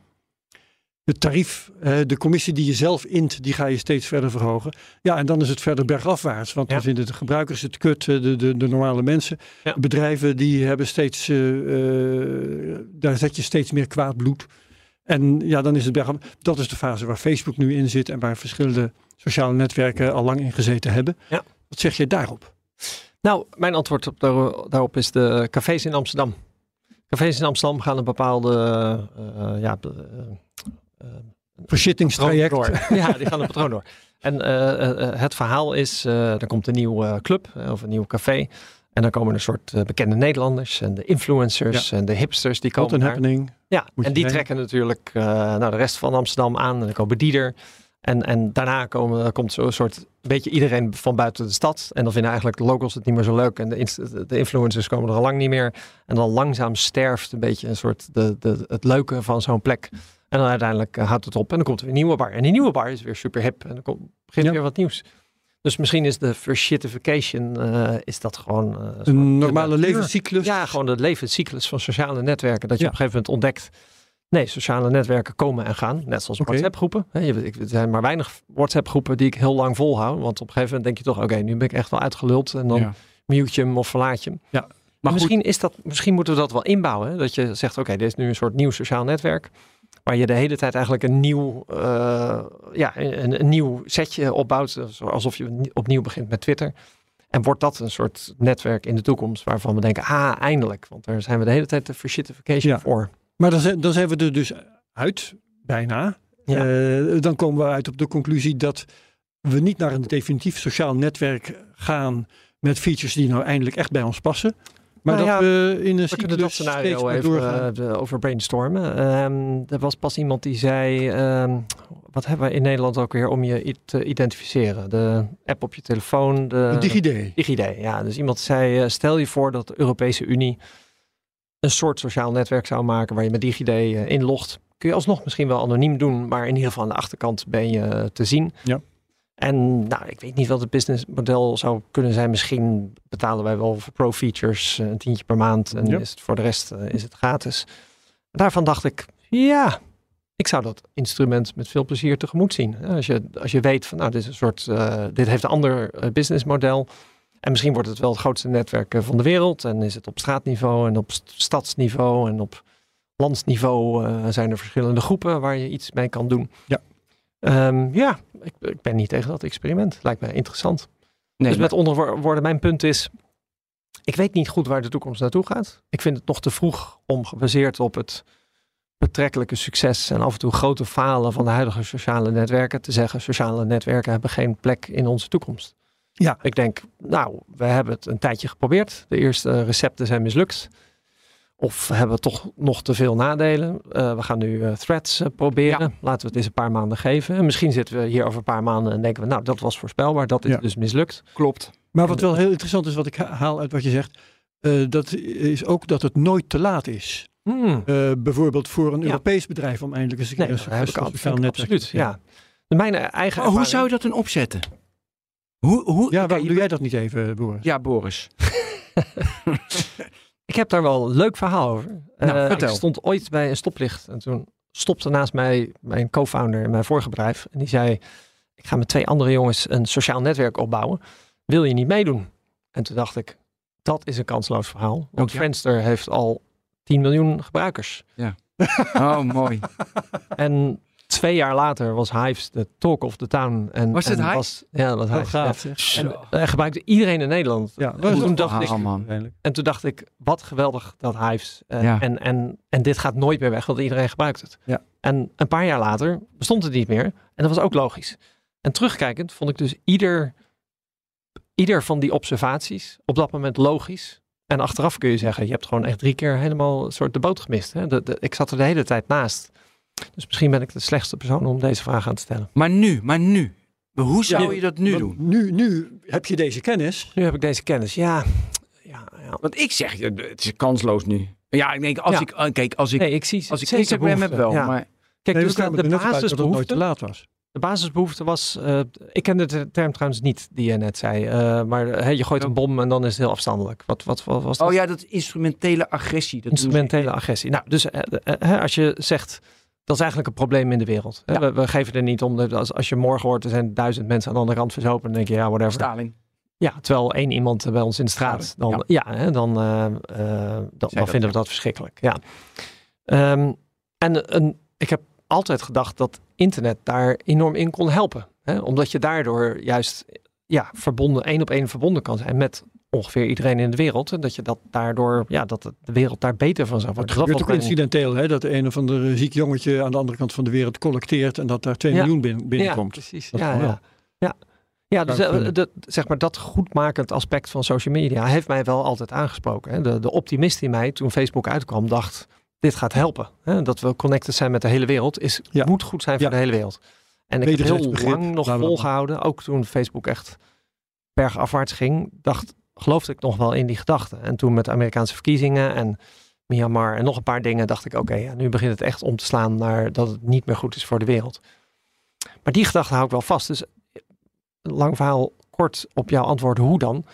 Het tarief, de commissie die je zelf int, die ga je steeds verder verhogen. Ja, en dan is het verder bergafwaarts. Want dan vinden de gebruikers het kut, de normale mensen. Ja. Bedrijven die hebben steeds, daar zet je steeds meer kwaad bloed. En ja, dan is het bergafwaarts. Dat is de fase waar Facebook nu in zit en waar verschillende sociale netwerken al lang in gezeten hebben. Ja. Wat zeg je daarop? Nou, mijn antwoord daarop is de cafés in Amsterdam. Cafés in Amsterdam gaan een bepaalde... Verschittingstraject. Ja, die gaan een patroon door. En het verhaal is, er komt een nieuwe club of een nieuw café. En dan komen een soort bekende Nederlanders en de influencers en de hipsters. Die komen happening. Ja, en die trekken natuurlijk naar de rest van Amsterdam aan. En dan komen die er. En daarna komt zo'n soort beetje iedereen van buiten de stad. En dan vinden eigenlijk de locals het niet meer zo leuk. En de influencers komen er al lang niet meer. En dan langzaam sterft een beetje een soort het leuke van zo'n plek. En dan uiteindelijk houdt het op. En dan komt er weer een nieuwe bar. En die nieuwe bar is weer super hip. En dan begint weer wat nieuws. Dus misschien is de verschittification is dat gewoon... een normale levenscyclus? Ja, gewoon de levenscyclus van sociale netwerken. Dat je op een gegeven moment ontdekt... Nee, sociale netwerken komen en gaan. Net zoals WhatsApp-groepen. Er zijn maar weinig WhatsApp-groepen die ik heel lang volhoud. Want op een gegeven moment denk je toch... Oké, nu ben ik echt wel uitgeluld. En dan mute je hem of verlaat je hem. Ja, maar misschien moeten we dat wel inbouwen. Hè? Dat je zegt, oké, dit is nu een soort nieuw sociaal netwerk... waar je de hele tijd eigenlijk een nieuw setje opbouwt. Alsof je opnieuw begint met Twitter. En wordt dat een soort netwerk in de toekomst... waarvan we denken, eindelijk. Want daar zijn we de hele tijd de verschittification voor... Maar dan zijn we er dus uit, bijna. Ja. Dan komen we uit op de conclusie dat we niet naar een definitief sociaal netwerk gaan... met features die nou eindelijk echt bij ons passen. Maar we in een cyclus steeds maar doorgaan. Over brainstormen. Er was pas iemand die zei... wat hebben we in Nederland ook weer om je te identificeren? De app op je telefoon. De DigiD. DigiD, ja. Dus iemand zei, stel je voor dat de Europese Unie... een soort sociaal netwerk zou maken waar je met DigiD inlogt. Kun je alsnog misschien wel anoniem doen, maar in ieder geval aan de achterkant ben je te zien. Ja. En ik weet niet wat het businessmodel zou kunnen zijn. Misschien betalen wij wel voor pro-features een tientje per maand en is het voor de rest is het gratis. En daarvan dacht ik, ik zou dat instrument met veel plezier tegemoet zien. Als je weet van, dit is een soort, dit heeft een ander businessmodel. En misschien wordt het wel het grootste netwerk van de wereld. En is het op straatniveau en op stadsniveau en op landsniveau zijn er verschillende groepen waar je iets mee kan doen. Ja, ik ben niet tegen dat experiment. Lijkt mij interessant. Nee, dus met andere woorden, mijn punt is, ik weet niet goed waar de toekomst naartoe gaat. Ik vind het nog te vroeg om gebaseerd op het betrekkelijke succes en af en toe grote falen van de huidige sociale netwerken te zeggen, sociale netwerken hebben geen plek in onze toekomst. Ja. Ik denk, we hebben het een tijdje geprobeerd. De eerste recepten zijn mislukt. Of hebben toch nog te veel nadelen. We gaan nu Threads proberen. Ja. Laten we het eens een paar maanden geven. En misschien zitten we hier over een paar maanden en denken we... dat was voorspelbaar, dat is dus mislukt. Klopt. Maar wat wel heel interessant is, wat ik haal uit wat je zegt... dat is ook dat het nooit te laat is. Bijvoorbeeld voor een Europees bedrijf... om eindelijk eens een sociaal netwerk te doen. Mijn eigen ervaring... Hoe zou je dat dan opzetten? Waarom doe jij dat niet even, Boris? Ja, Boris. Ik heb daar wel een leuk verhaal over. Ik stond ooit bij een stoplicht en toen stopte naast mij mijn co-founder in mijn vorige bedrijf. En die zei, ik ga met 2 andere jongens een sociaal netwerk opbouwen. Wil je niet meedoen? En toen dacht ik, dat is een kansloos verhaal. Want Friendster heeft al 10 miljoen gebruikers. Ja. Oh, mooi. En... 2 jaar later was Hyves de talk of the town. Was het Hyves? Ja, dat was Hyves. Gaaf, en gebruikte iedereen in Nederland. Ja, toen dacht ik, wat geweldig dat Hyves. En dit gaat nooit meer weg, want iedereen gebruikt het. Ja. En een paar jaar later bestond het niet meer. En dat was ook logisch. En terugkijkend vond ik dus ieder van die observaties op dat moment logisch. En achteraf kun je zeggen, je hebt gewoon echt 3 keer helemaal een soort de boot gemist. Hè? Ik zat er de hele tijd naast. Dus misschien ben ik de slechtste persoon om deze vraag aan te stellen. Maar nu. Hoe zou je dat nu doen? Nu heb je deze kennis. Nu heb ik deze kennis, ja. Want ik zeg, het is kansloos nu. Ja, ik denk, als ik Instagram heb wel. Ja. Maar... Kijk, dus de basisbehoefte nooit te laat was. De basisbehoefte was, ik ken de term trouwens niet die je net zei. Maar je gooit een bom en dan is het heel afstandelijk. Wat was dat? Oh ja, dat instrumentele agressie. Dus als je zegt... Dat is eigenlijk een probleem in de wereld. Ja. We geven er niet om. Als je morgen hoort, er zijn 1000 mensen aan de andere kant verzopen. Dan denk je, whatever. Staling. Ja, terwijl 1 iemand bij ons in de straat. Dan vinden we dat verschrikkelijk. Ja. Ik heb altijd gedacht dat internet daar enorm in kon helpen. Hè? Omdat je daardoor juist verbonden, 1-op-1 verbonden kan zijn met ongeveer iedereen in de wereld. En dat je dat daardoor, ja, dat de wereld daar beter van zou worden. Het gebeurt ook incidenteel, hè? Dat een of ander ziek jongetje aan de andere kant van de wereld collecteert en dat daar 2 miljoen binnenkomt. Ja, precies. Dat ja, dus zeg maar dat goedmakend aspect van social media heeft mij wel altijd aangesproken. Hè? De optimist in mij, toen Facebook uitkwam, dacht, dit gaat helpen. Hè? Dat we connected zijn met de hele wereld, moet goed zijn voor de hele wereld. En ik heb heel lang nog volgehouden, ook toen Facebook echt bergafwaarts ging, geloofde ik nog wel in die gedachte. En toen met de Amerikaanse verkiezingen en Myanmar en nog een paar dingen dacht ik, oké, nu begint het echt om te slaan naar dat het niet meer goed is voor de wereld. Maar die gedachte hou ik wel vast. Dus lang verhaal kort op jouw antwoord, hoe dan?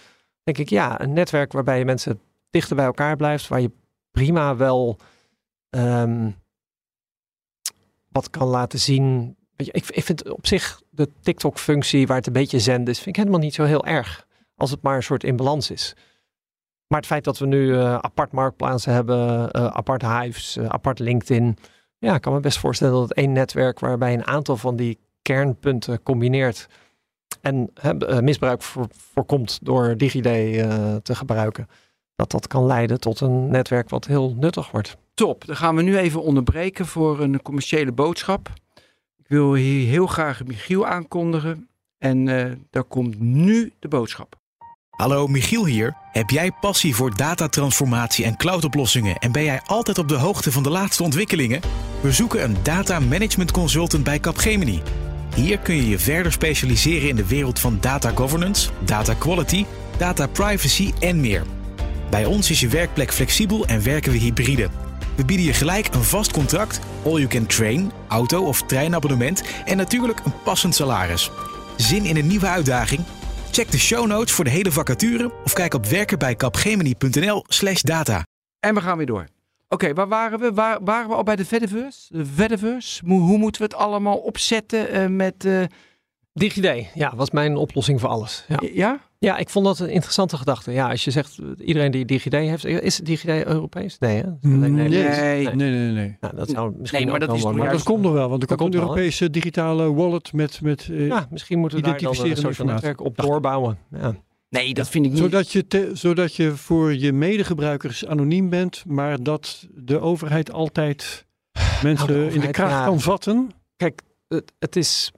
Denk ik, ja, een netwerk waarbij je mensen dichter bij elkaar blijft, waar je prima wel wat kan laten zien. Weet je, ik vind op zich de TikTok-functie waar het een beetje zend is, vind ik helemaal niet zo heel erg. Als het maar een soort in balans is. Maar het feit dat we nu apart marktplaatsen hebben, apart Hyves, apart LinkedIn. Ja, ik kan me best voorstellen dat één netwerk waarbij een aantal van die kernpunten combineert. En misbruik voorkomt door DigiD te gebruiken. Dat kan leiden tot een netwerk wat heel nuttig wordt. Top, dan gaan we nu even onderbreken voor een commerciële boodschap. Ik wil hier heel graag Michiel aankondigen. En daar komt nu de boodschap. Hallo, Michiel hier. Heb jij passie voor datatransformatie en cloudoplossingen en ben jij altijd op de hoogte van de laatste ontwikkelingen? We zoeken een data management consultant bij Capgemini. Hier kun je je verder specialiseren in de wereld van data governance, data quality, data privacy en meer. Bij ons is je werkplek flexibel en werken we hybride. We bieden je gelijk een vast contract, all-you-can-train, auto- of treinabonnement en natuurlijk een passend salaris. Zin in een nieuwe uitdaging? Check de show notes voor de hele vacature of kijk op werkenbijcapgemini.nl/data. En we gaan weer door. Oké, waar waren we? Waren we al bij de Vediverse? De Vediverse? Hoe moeten we het allemaal opzetten met... DigiD, ja, was mijn oplossing voor alles. Ja? Ja, ik vond dat een interessante gedachte. Ja, als je zegt, iedereen die DigiD heeft... Is DigiD Europees? Nee, hè? Nee. Nou, dat zou misschien dat komt nog wel, want er komt een Europese digitale wallet met misschien moeten we daar dan een social netwerk op doorbouwen. Ja. Nee, dat vind ik niet. Zodat je voor je medegebruikers anoniem bent, maar dat de overheid altijd mensen in de kraag kan vatten. Kijk, het is...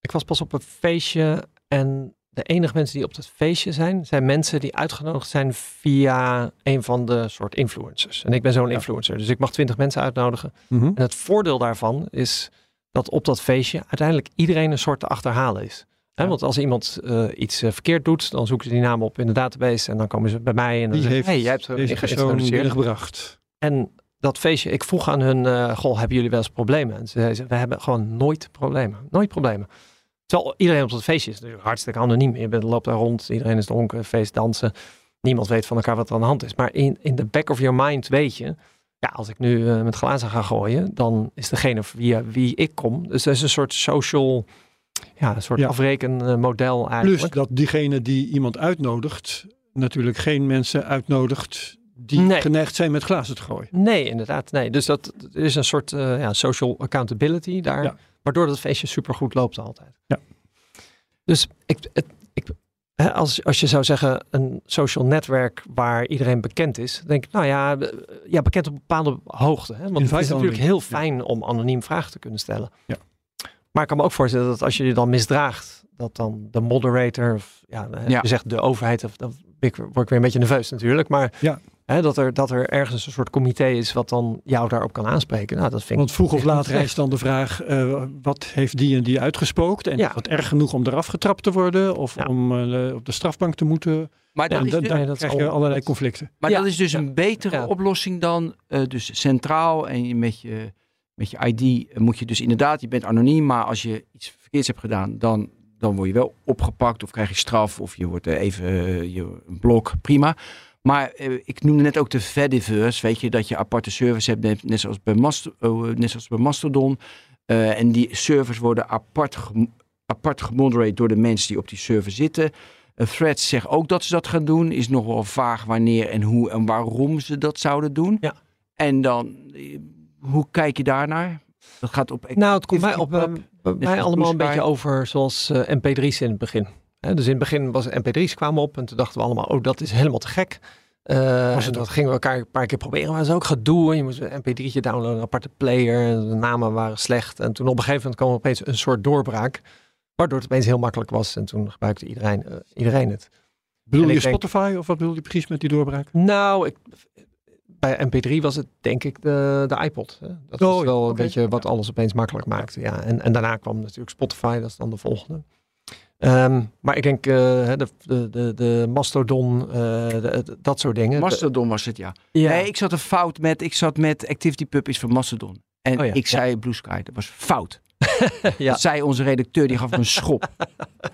Ik was pas op een feestje en de enige mensen die op dat feestje zijn mensen die uitgenodigd zijn via een van de soort influencers. En ik ben zo'n influencer, dus ik mag 20 mensen uitnodigen. Mm-hmm. En het voordeel daarvan is dat op dat feestje uiteindelijk iedereen een soort te achterhalen is. Ja. Want als iemand iets verkeerd doet, dan zoeken ze die naam op in de database en dan komen ze bij mij en dan zeggen ze, hey, jij hebt deze persoon binnengebracht. En dat feestje, ik vroeg aan hun, goh, hebben jullie wel eens problemen? En ze zeiden, we hebben gewoon nooit problemen. Nooit problemen. Terwijl iedereen op dat feestje is natuurlijk hartstikke anoniem. Je loopt daar rond, iedereen is dronken, feest dansen. Niemand weet van elkaar wat er aan de hand is. Maar in de back of your mind weet je... Ja, als ik nu met glazen ga gooien, dan is degene via wie ik kom... Dus dat is een soort social... Ja, een soort afrekenmodel eigenlijk. Plus dat diegene die iemand uitnodigt... natuurlijk geen mensen uitnodigt... die geneigd zijn met glazen te gooien. Nee, inderdaad. Nee. Dus dat is een soort social accountability daar... Ja. Waardoor dat feestje supergoed loopt altijd. Ja. Dus als je zou zeggen een social netwerk waar iedereen bekend is. Dan denk ik, bekend op een bepaalde hoogte. Hè? Want het is natuurlijk heel fijn om anoniem vragen te kunnen stellen. Ja. Maar ik kan me ook voorstellen dat als je je dan misdraagt. Dat dan de moderator je zegt de overheid. Of, dan word ik weer een beetje nerveus natuurlijk. Maar dat er ergens een soort comité is wat dan jou daarop kan aanspreken. Nou, dat vind ik vroeg of later is dan de vraag, wat heeft die en die uitgespookt? En is dat erg genoeg om eraf getrapt te worden? Of om op de strafbank te moeten? Maar dan krijg je allerlei conflicten. Maar dat is dus een betere oplossing dan dus centraal. En met je ID moet je dus inderdaad, je bent anoniem. Maar als je iets verkeerds hebt gedaan, dan word je wel opgepakt. Of krijg je straf. Of je wordt even een blok. Prima. Maar ik noemde net ook de Fediverse, weet je, dat je aparte servers hebt, net zoals bij Mastodon. En die servers worden apart gemoderate door de mensen die op die server zitten. Threads zegt ook dat ze dat gaan doen. Is nog wel vaag wanneer en hoe en waarom ze dat zouden doen. Ja. En dan, hoe kijk je daarnaar? Dat gaat op... Nou, het komt mij allemaal een beetje over zoals MP3's in het begin. Dus in het begin was MP3's kwamen op en toen dachten we allemaal, oh, dat is helemaal te gek. En dat gingen we elkaar een paar keer proberen, maar dat is ook gedoe. En je moest een mp3'tje downloaden, een aparte player. En de namen waren slecht. En toen op een gegeven moment kwam opeens een soort doorbraak, waardoor het opeens heel makkelijk was. En toen gebruikte iedereen het. Bedoel je Spotify of wat bedoel je precies met die doorbraak? Nou, bij mp3 was het denk ik de iPod. Hè? Dat is wel een beetje wat alles opeens makkelijk maakte. Ja. En daarna kwam natuurlijk Spotify, dat is dan de volgende. Maar ik denk de Mastodon, dat soort dingen. Mastodon was het, ja. Nee, ik zat een fout met. Ik zat met ActivityPub is van Mastodon. En ik zei Blue Sky, dat was fout. Dat zei onze redacteur, die gaf me een schop.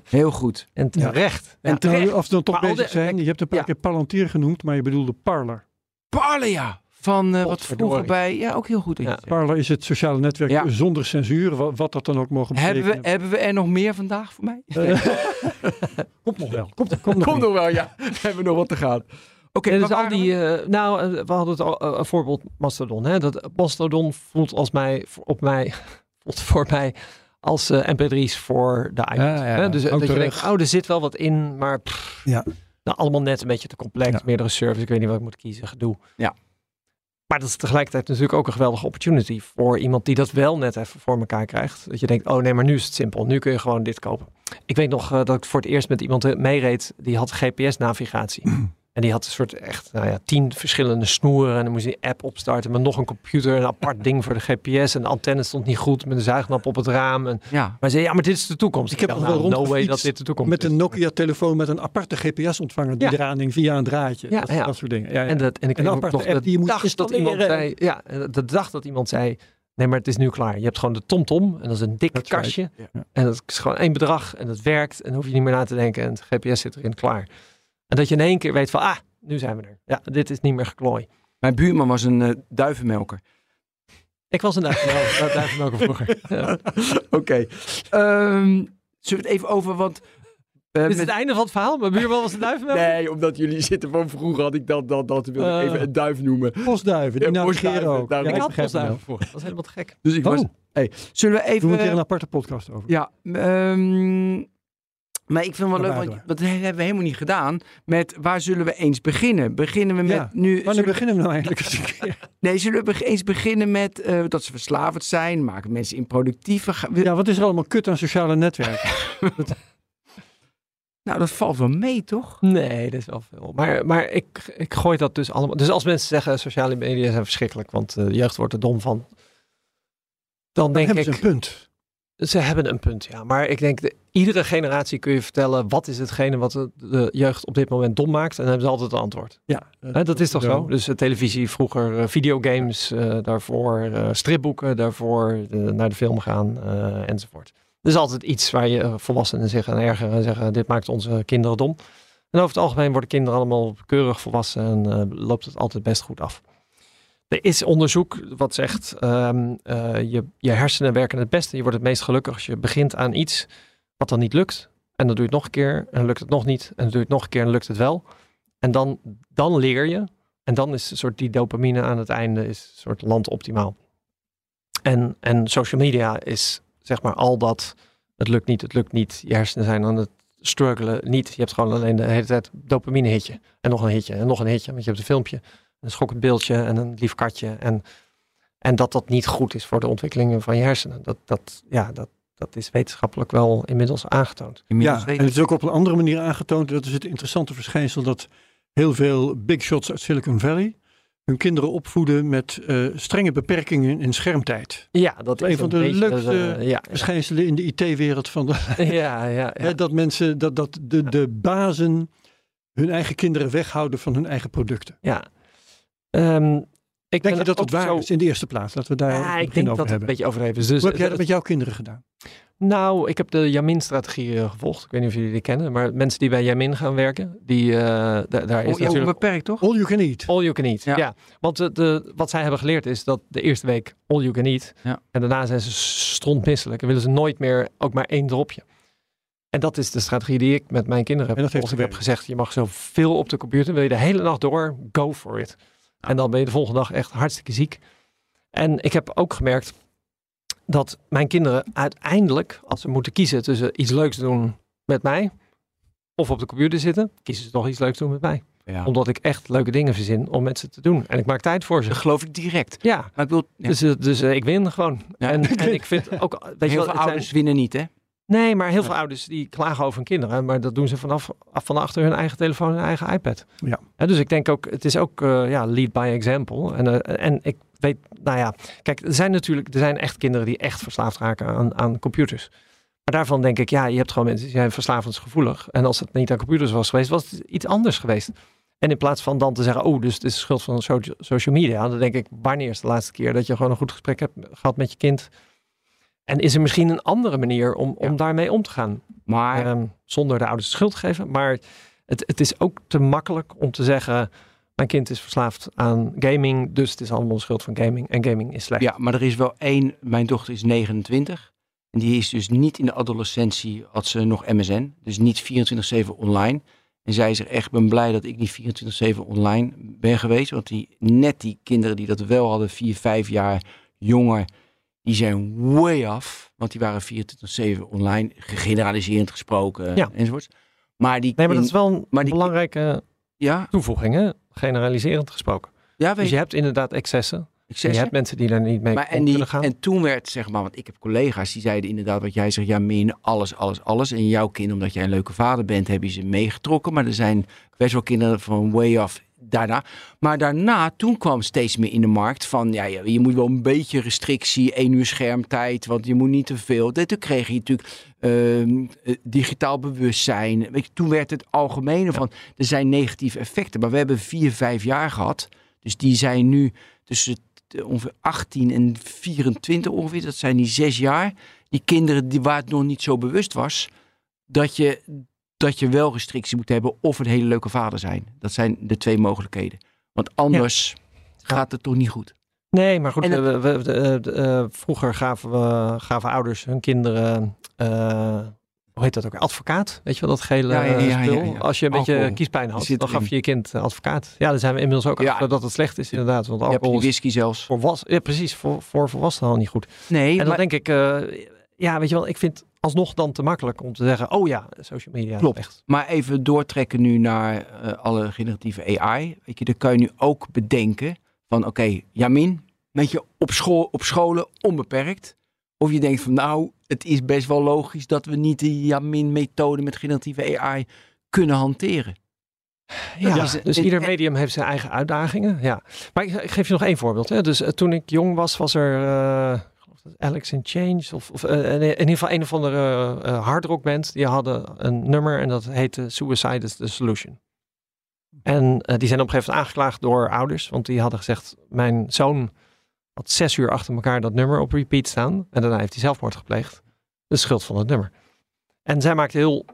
Heel goed. En terecht. Ja. En terecht. Of dan toch bezig zijn. Je hebt een paar keer Palantir genoemd, maar je bedoelde Parler. Parler, ja. Van wat vroeger bij... Ja, ook heel goed. Ja. Parler is het sociale netwerk zonder censuur. Wat dat dan ook mogen betekenen. Hebben we er nog meer vandaag voor mij? Komt nog wel. Komt nog wel, ja. We hebben nog wat te gaan. Oké, dus al die... we hadden het al een voorbeeld Mastodon. Hè? Dat Mastodon voelt voor mij als mp3's voor de iPod. Hè? Dus dat je denkt, er zit wel wat in, maar... Nou, allemaal net een beetje te complex. Ja. Meerdere services, ik weet niet wat ik moet kiezen. Gedoe. Ja. Maar dat is tegelijkertijd natuurlijk ook een geweldige opportunity voor iemand die dat wel net even voor elkaar krijgt. Dat je denkt, oh nee, maar nu is het simpel. Nu kun je gewoon dit kopen. Ik weet nog dat ik voor het eerst met iemand meereed. Die had GPS-navigatie. En die had een soort 10 verschillende snoeren. En dan moest je die app opstarten met nog een computer. Een apart ding voor de GPS. En de antenne stond niet goed met een zuignap op het raam. En, maar zei, dit is de toekomst. Ik heb al wel rondgefietst met een Nokia-telefoon met een aparte GPS-ontvanger. Die eraan hing via een draadje. Ja, dat soort dingen. Ja, ja. En ik weet nog dat die je dacht dat iemand zei... Ja, de dag dat iemand zei... Nee, maar het is nu klaar. Je hebt gewoon de TomTom. En dat is een dik kastje. Right. Ja. En dat is gewoon één bedrag. En dat werkt. En dan hoef je niet meer na te denken. En de GPS zit erin, klaar. En dat je in één keer weet van, nu zijn we er. Ja, dit is niet meer geklooi. Mijn buurman was een duivenmelker. Ik was een duivenmelker vroeger. Ja. Oké. Zullen we het even over, want... Is het einde van het verhaal? Mijn buurman was een duivenmelker? Nee, omdat jullie zitten van vroeger had ik dat wilde ik even een duif noemen. Postduiven, die navigeren ook. Daarom ik had postduiven voor. Dat was helemaal te gek. Dus ik was... Hey, zullen we even... Doen we een keer een aparte podcast over. Ja, maar ik vind het wel leuk, want dat hebben we helemaal niet gedaan. Met waar zullen we eens beginnen? Beginnen we met nu... Wanneer beginnen we nou eigenlijk? Nee, zullen we eens beginnen met dat ze verslavend zijn? Maken mensen improductief? Ja, wat is er allemaal kut aan sociale netwerken? Nou, dat valt wel mee, toch? Nee, dat is wel veel. Maar ik gooi dat dus allemaal... Dus als mensen zeggen, sociale media zijn verschrikkelijk, want de jeugd wordt er dom van. Dan denk ik... een punt. Ze hebben een punt, ja. Maar ik denk, iedere generatie kun je vertellen... wat is hetgene wat de jeugd op dit moment dom maakt? En dan hebben ze altijd een antwoord. Ja, dat is toch zo? Dus televisie vroeger, videogames daarvoor... stripboeken daarvoor, naar de film gaan enzovoort. Dus altijd iets waar je volwassenen zich aan ergeren... en zeggen, dit maakt onze kinderen dom. En over het algemeen worden kinderen allemaal keurig volwassen... en loopt het altijd best goed af. Er is onderzoek wat zegt, je hersenen werken het beste. Je wordt het meest gelukkig als je begint aan iets wat dan niet lukt. En dan doe je het nog een keer en dan lukt het nog niet. En dan doe je het nog een keer en dan lukt het wel. En dan leer je. En dan is een soort die dopamine aan het einde is een soort landoptimaal. En social media is zeg maar al dat. Het lukt niet. Je hersenen zijn aan het struggelen niet. Je hebt gewoon alleen de hele tijd dopamine hitje. En nog een hitje en nog een hitje. Want je hebt een filmpje. Een schokkend beeldje en een lief katje. En dat niet goed is voor de ontwikkelingen van je hersenen. Dat is wetenschappelijk wel inmiddels aangetoond. En het is ook op een andere manier aangetoond. Dat is het interessante verschijnsel dat heel veel big shots uit Silicon Valley... hun kinderen opvoeden met strenge beperkingen in schermtijd. Ja, dat is een van de leukste verschijnselen in de IT-wereld. Van de, dat mensen, de bazen hun eigen kinderen weghouden van hun eigen producten. Ja. Ik denk dat het waar is in de eerste plaats? Dat we daar het begin over hebben. Een beetje overdreven. Dus, hoe heb jij dat met jouw kinderen gedaan? Nou, ik heb de Yamin-strategie gevolgd. Ik weet niet of jullie die kennen. Maar mensen die bij Yamin gaan werken, die daar is natuurlijk... Beperkt, toch? All you can eat. All you can eat, ja. Want wat zij hebben geleerd is dat de eerste week all you can eat. Ja. En daarna zijn ze strontmisselijk. En willen ze nooit meer ook maar één dropje. En dat is de strategie die ik met mijn kinderen heb. Ik heb gezegd, je mag zoveel op de computer. Wil je de hele nacht door, go for it. En dan ben je de volgende dag echt hartstikke ziek. En ik heb ook gemerkt dat mijn kinderen uiteindelijk, als ze moeten kiezen tussen iets leuks doen met mij of op de computer zitten, kiezen ze toch iets leuks doen met mij. Ja. Omdat ik echt leuke dingen verzin om met ze te doen. En ik maak tijd voor ze. Dat geloof ik direct. Ja, maar ik wil, ja. Dus ik win gewoon. Ja. En ik vind ook... Heel veel ouders winnen niet, hè? Nee, maar heel veel ouders die klagen over hun kinderen. Maar dat doen ze van achter hun eigen telefoon en eigen iPad. Ja. Ja, dus ik denk ook, het is ook lead by example. En ik weet, nou ja... Kijk, er zijn echt kinderen die echt verslaafd raken aan computers. Maar daarvan denk ik, ja, je hebt gewoon mensen die zijn verslavingsgevoelig. En als het niet aan computers was geweest, was het iets anders geweest. En in plaats van dan te zeggen, oh, dus het is de schuld van social media. Dan denk ik, wanneer is de laatste keer dat je gewoon een goed gesprek hebt gehad met je kind? En is er misschien een andere manier om daarmee om te gaan? Maar zonder de ouders de schuld te geven. Maar het is ook te makkelijk om te zeggen, mijn kind is verslaafd aan gaming. Dus het is allemaal de schuld van gaming. En gaming is slecht. Ja, maar er is wel één. Mijn dochter is 29. En die is dus niet in de adolescentie, had ze nog MSN. Dus niet 24/7 online. En zij is er echt, ben blij dat ik niet 24/7 online ben geweest. Want die kinderen die dat wel hadden, 4, 5 jaar jonger, die zijn way af. Want die waren 24/7 online, generaliserend gesproken enzovoort. Maar die dat is wel een belangrijke toevoeging, hè? Generaliserend gesproken. Ja, dus je hebt inderdaad excessen. Je hebt mensen die daar niet mee kunnen gaan. En toen werd, zeg maar, want ik heb collega's die zeiden inderdaad wat jij zegt. Ja, min, alles. En jouw kind, omdat jij een leuke vader bent, heb je ze meegetrokken. Maar er zijn best wel kinderen van way off daarna. Maar daarna, toen kwam steeds meer in de markt van, ja, je moet wel een beetje restrictie, 1 uur schermtijd, want je moet niet te veel. Toen kreeg je natuurlijk digitaal bewustzijn. Toen werd het algemene van, er zijn negatieve effecten. Maar we hebben 4, 5 jaar gehad. Dus die zijn nu tussen ongeveer 18 en 24 ongeveer, dat zijn die 6 jaar. Die kinderen waar het nog niet zo bewust was, dat je wel restrictie moet hebben of een hele leuke vader zijn. Dat zijn de 2 mogelijkheden. Want anders gaat het toch niet goed. Nee, maar goed, vroeger gaven ouders hun kinderen, hoe heet dat ook, advocaat? Weet je wel, dat gele spul? Ja. Als je een beetje kiespijn had, dan gaf je je kind advocaat. Ja, daar zijn we inmiddels ook achter dat het slecht is inderdaad. Want alcohol is whisky zelfs. Voor volwassenen al niet goed. Nee, en dan denk ik, weet je wel, ik vind alsnog dan te makkelijk om te zeggen, oh ja, social media. Klopt, echt. Maar even doortrekken nu naar alle generatieve AI. Weet je, daar kan je nu ook bedenken van, oké, Jamin, weet je, op scholen onbeperkt. Of je denkt van, nou, het is best wel logisch dat we niet de Jamin-methode met generatieve AI kunnen hanteren. Dus ieder medium heeft zijn eigen uitdagingen. Ja. Maar ik geef je nog één voorbeeld. Hè. Dus toen ik jong was, was er Alex in Change. Of in ieder geval een of andere hardrockband. Die hadden een nummer en dat heette Suicide is the Solution. En die zijn op een gegeven moment aangeklaagd door ouders. Want die hadden gezegd, mijn zoon had 6 uur achter elkaar dat nummer op repeat staan. En daarna heeft hij zelfmoord gepleegd. De schuld van het nummer. En zij maakte heel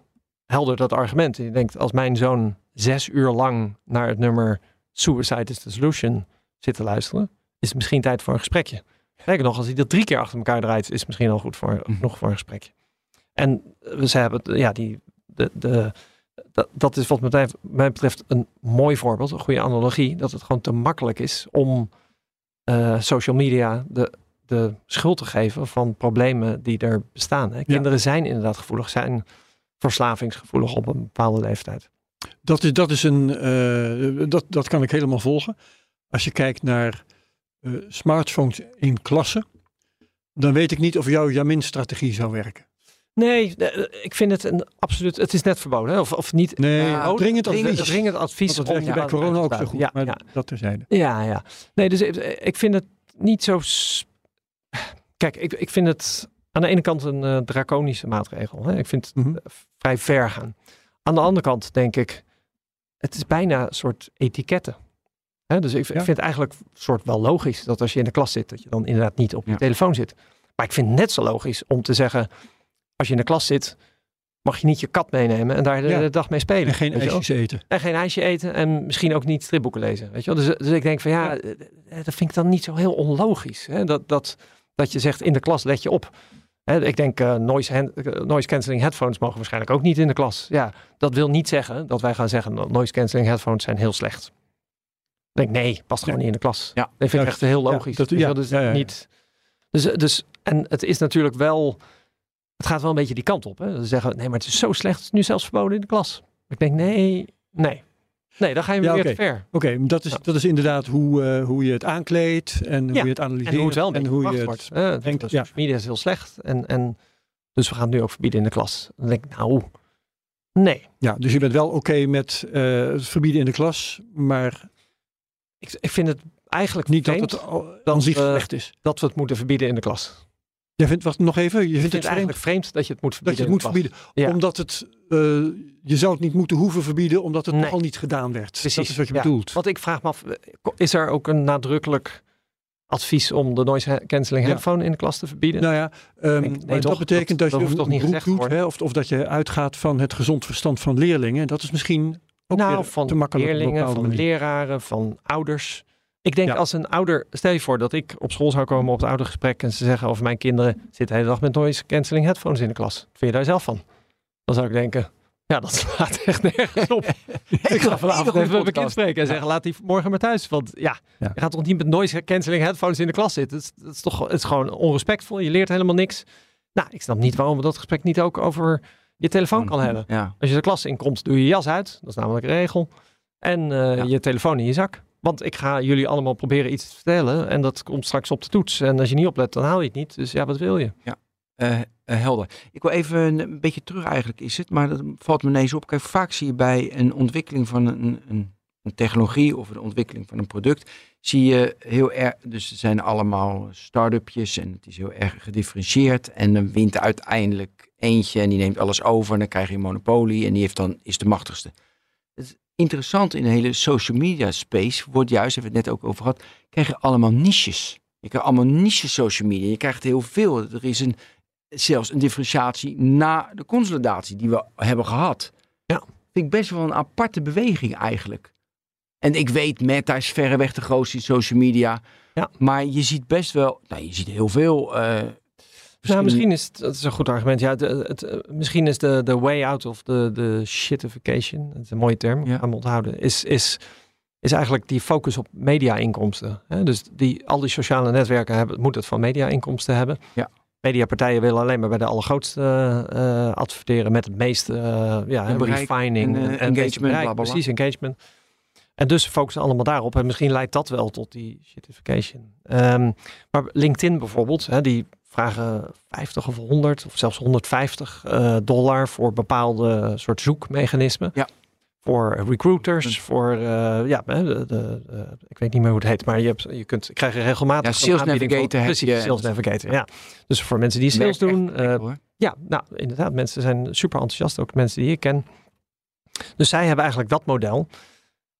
helder dat argument. En je denkt, als mijn zoon 6 uur lang naar het nummer Suicide is the Solution zit te luisteren, is het misschien tijd voor een gesprekje. Kijk nog, als hij dat 3 keer achter elkaar draait, is het misschien al goed voor een gesprekje. En ze hebben, dat is wat mij betreft een mooi voorbeeld, een goede analogie, dat het gewoon te makkelijk is om social media de schuld te geven van problemen die er bestaan. Hè? Kinderen zijn inderdaad gevoelig, zijn verslavingsgevoelig op een bepaalde leeftijd. Dat kan ik helemaal volgen. Als je kijkt naar smartphones in klassen, dan weet ik niet of jouw Jamin-strategie zou werken. Nee, ik vind het absoluut. Het is net verboden, hè? Of niet? Nee, dringend advies. Dat werkt bij corona ook zo goed. Ja, maar dat terzijde. Ja. Nee, dus ik vind het niet zo. Kijk, ik vind het aan de ene kant een draconische maatregel. Hè? Ik vind het vrij ver gaan. Aan de andere kant denk ik, het is bijna een soort etiketten. Hè? Dus ik vind het eigenlijk soort wel logisch dat als je in de klas zit, dat je dan inderdaad niet op je telefoon zit. Maar ik vind het net zo logisch om te zeggen, als je in de klas zit, mag je niet je kat meenemen en daar de dag mee spelen. En geen ijsjes eten. En geen ijsje eten en misschien ook niet stripboeken lezen. Weet je wel? Dus ik denk van dat vind ik dan niet zo heel onlogisch. Hè? Dat je zegt, in de klas let je op. Hè? Ik denk, noise cancelling headphones mogen waarschijnlijk ook niet in de klas. Ja, dat wil niet zeggen dat wij gaan zeggen, noise cancelling headphones zijn heel slecht. Ik denk, nee, past gewoon niet in de klas. Ja. Dat vind ik echt heel logisch. Niet. Dus, en het is natuurlijk wel, het gaat wel een beetje die kant op. Hè? Ze zeggen, nee, maar het is zo slecht. Het is nu zelfs verboden in de klas. Ik denk, nee, dan ga je weer te ver. Oké, dat is inderdaad hoe je het aankleedt en hoe je het analyseert. En hoe het wel en hoe je wordt. Social media is heel slecht. En dus we gaan het nu ook verbieden in de klas. Dan denk ik, nou, nee. Ja, dus je bent wel oké met het verbieden in de klas, maar ik vind het eigenlijk niet dat het aan zich slecht is. Dat we het moeten verbieden in de klas. Jij vindt wat nog even? Je vindt het eigenlijk vreemd dat je het moet verbieden. Dat je het moet verbieden. Ja. Omdat het, je zou het niet moeten hoeven verbieden, omdat het nogal niet gedaan werd. Precies. Dat is wat je bedoelt. Want ik vraag me af, is er ook een nadrukkelijk advies om de noise cancelling headphone in de klas te verbieden? Nou ja, dat betekent dat je toch niet gezegd doet, hè, of dat je uitgaat van het gezond verstand van leerlingen. Dat is misschien ook van te makkelijk. Van leerlingen, van leraren, van ouders. Ik denk als een ouder, stel je voor dat ik op school zou komen op het oudergesprek en ze zeggen over mijn kinderen zitten de hele dag met noise cancelling headphones in de klas. Wat vind je daar zelf van? Dan zou ik denken, ja, dat slaat echt nergens op. Ik ga vanavond even met mijn kind spreken en zeggen, laat die morgen maar thuis. Want je gaat toch niet met noise cancelling headphones in de klas zitten? Het is gewoon onrespectvol, je leert helemaal niks. Nou, ik snap niet waarom we dat gesprek niet ook over je telefoon kan hebben. Ja. Als je de klas inkomt, doe je jas uit. Dat is namelijk een regel. En je telefoon in je zak. Want ik ga jullie allemaal proberen iets te vertellen. En dat komt straks op de toets. En als je niet oplet, dan haal je het niet. Dus ja, wat wil je? Ja, helder. Ik wil even een beetje terug eigenlijk is het. Maar dat valt me ineens op. Kijk, vaak zie je bij een ontwikkeling van een technologie of een ontwikkeling van een product. Zie je heel erg, dus er zijn allemaal start-upjes. En het is heel erg gedifferentieerd. En dan wint uiteindelijk eentje. En die neemt alles over. En dan krijg je een monopolie. En die is de machtigste. Interessant in de hele social media space wordt juist, hebben we het net ook over gehad, krijg je allemaal niches. Je krijgt allemaal niche social media. Je krijgt heel veel. Er is zelfs een differentiatie na de consolidatie die we hebben gehad. Ja. Vind ik best wel een aparte beweging eigenlijk. En ik weet, Meta is verreweg de grootste in social media. Ja. Maar je ziet best wel, je ziet heel veel. Misschien is het, dat is een goed argument. Ja, misschien is de way out of de shitification, dat is een mooie term, gaan we onthouden, is eigenlijk die focus op media-inkomsten. Hè? Dus al die sociale netwerken moeten het van media-inkomsten hebben. Ja. Mediapartijen willen alleen maar bij de allergrootste adverteren met het meeste refining en engagement. Bereik, precies, engagement. En dus focussen allemaal daarop. En misschien leidt dat wel tot die shitification. Maar LinkedIn bijvoorbeeld, hè, die vragen 50 of 100 of zelfs $150 voor bepaalde soort zoekmechanismen. Ja. Voor recruiters, ik weet niet meer hoe het heet, maar krijg je regelmatig sales navigator. Precies, sales navigator, ja. Dus voor mensen die sales doen. Inderdaad, mensen zijn super enthousiast, ook mensen die ik ken. Dus zij hebben eigenlijk dat model,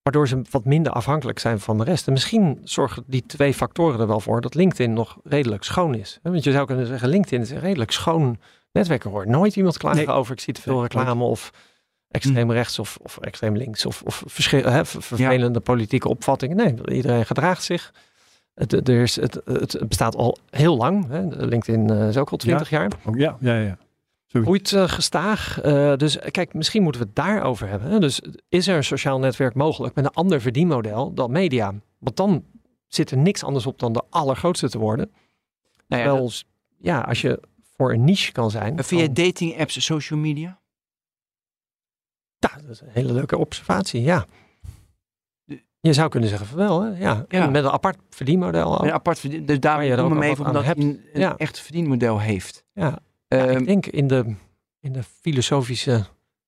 waardoor ze wat minder afhankelijk zijn van de rest. En misschien zorgen die twee factoren er wel voor dat LinkedIn nog redelijk schoon is. Want je zou kunnen zeggen, LinkedIn is een redelijk schoon netwerk. Er hoort nooit iemand klagen over, ik zie te veel reclame of extreem rechts of extreem links of vervelende politieke opvattingen. Nee, iedereen gedraagt zich. Het bestaat al heel lang. Hè. LinkedIn is ook al 20 jaar. Ja. Groeit gestaag. Dus kijk, misschien moeten we het daarover hebben. Hè? Dus is er een sociaal netwerk mogelijk met een ander verdienmodel dan media? Want dan zit er niks anders op dan de allergrootste te worden. Als je voor een niche kan zijn. Vind jij dating apps social media? Ja, dat is een hele leuke observatie, ja. Je zou kunnen zeggen van wel, hè? Ja. Met een apart verdienmodel. Dus daar je ook mee van dat je een echt verdienmodel heeft. Ja. Ik denk in de filosofische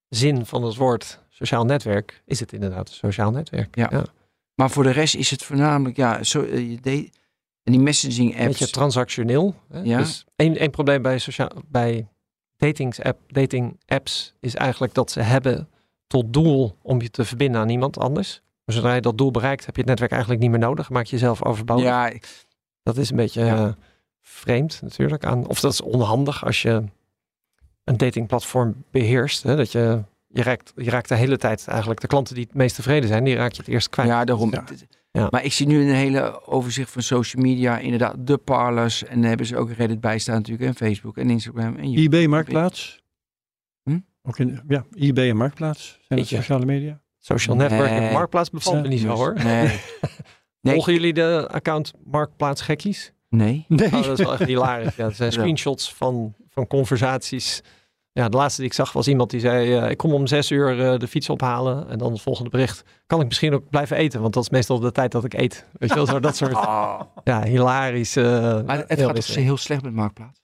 zin van het woord sociaal netwerk is het inderdaad een sociaal netwerk. Ja. Ja. Maar voor de rest is het voornamelijk en die messaging apps. Een beetje transactioneel. Hè? Ja. Dus één probleem bij dating apps is eigenlijk dat ze hebben tot doel om je te verbinden aan iemand anders. Maar zodra je dat doel bereikt heb je het netwerk eigenlijk niet meer nodig. Maak je jezelf overbodig. Ja. Dat is een beetje... Ja. Vreemd natuurlijk of dat is onhandig als je een datingplatform beheerst. Hè? Dat je raakt de hele tijd eigenlijk de klanten die het meest tevreden zijn, die raak je het eerst kwijt. Ja, daarom. Ja. Ja. Maar ik zie nu een hele overzicht van social media, inderdaad de parlers en daar hebben ze ook Reddit bij staan natuurlijk en Facebook en Instagram en YouTube. eBay Marktplaats. Ook eBay en Marktplaats zijn dat sociale media. Social network en Marktplaats bevalt me niet zo hoor. Nee. Volgen jullie de account Marktplaats Gekkies? Nee. Oh, dat is wel echt hilarisch. Ja. Er zijn screenshots van conversaties Ja, de laatste die ik zag was iemand die zei... ik kom om 6 uur de fiets ophalen. En dan het volgende bericht. Kan ik misschien ook blijven eten? Want dat is meestal de tijd dat ik eet. Weet je wel, zo dat soort... Ja, hilarisch. Maar het gaat toch heel slecht met Marktplaats?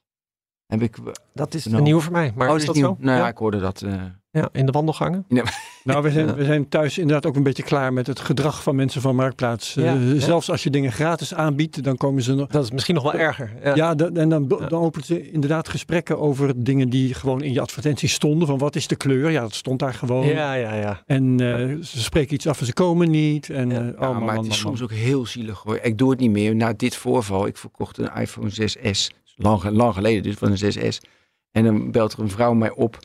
Heb ik... Dat is nieuw voor mij. Maar is dat nieuw? Zo? Nou ja, ik hoorde dat... Ja, in de wandelgangen. Ja. Nou, we zijn thuis inderdaad ook een beetje klaar met het gedrag van mensen van Marktplaats. Ja, zelfs als je dingen gratis aanbiedt, dan komen ze nog... Dat is misschien nog wel erger. Ja, dan openen ze inderdaad gesprekken over dingen die gewoon in je advertentie stonden. Van wat is de kleur? Ja, dat stond daar gewoon. Ja. En ze spreken iets af en ze komen niet. En, soms ook heel zielig hoor. Ik doe het niet meer. Na dit voorval, ik verkocht een iPhone 6S. Lang geleden dus, van een 6S. En dan belt er een vrouw mij op.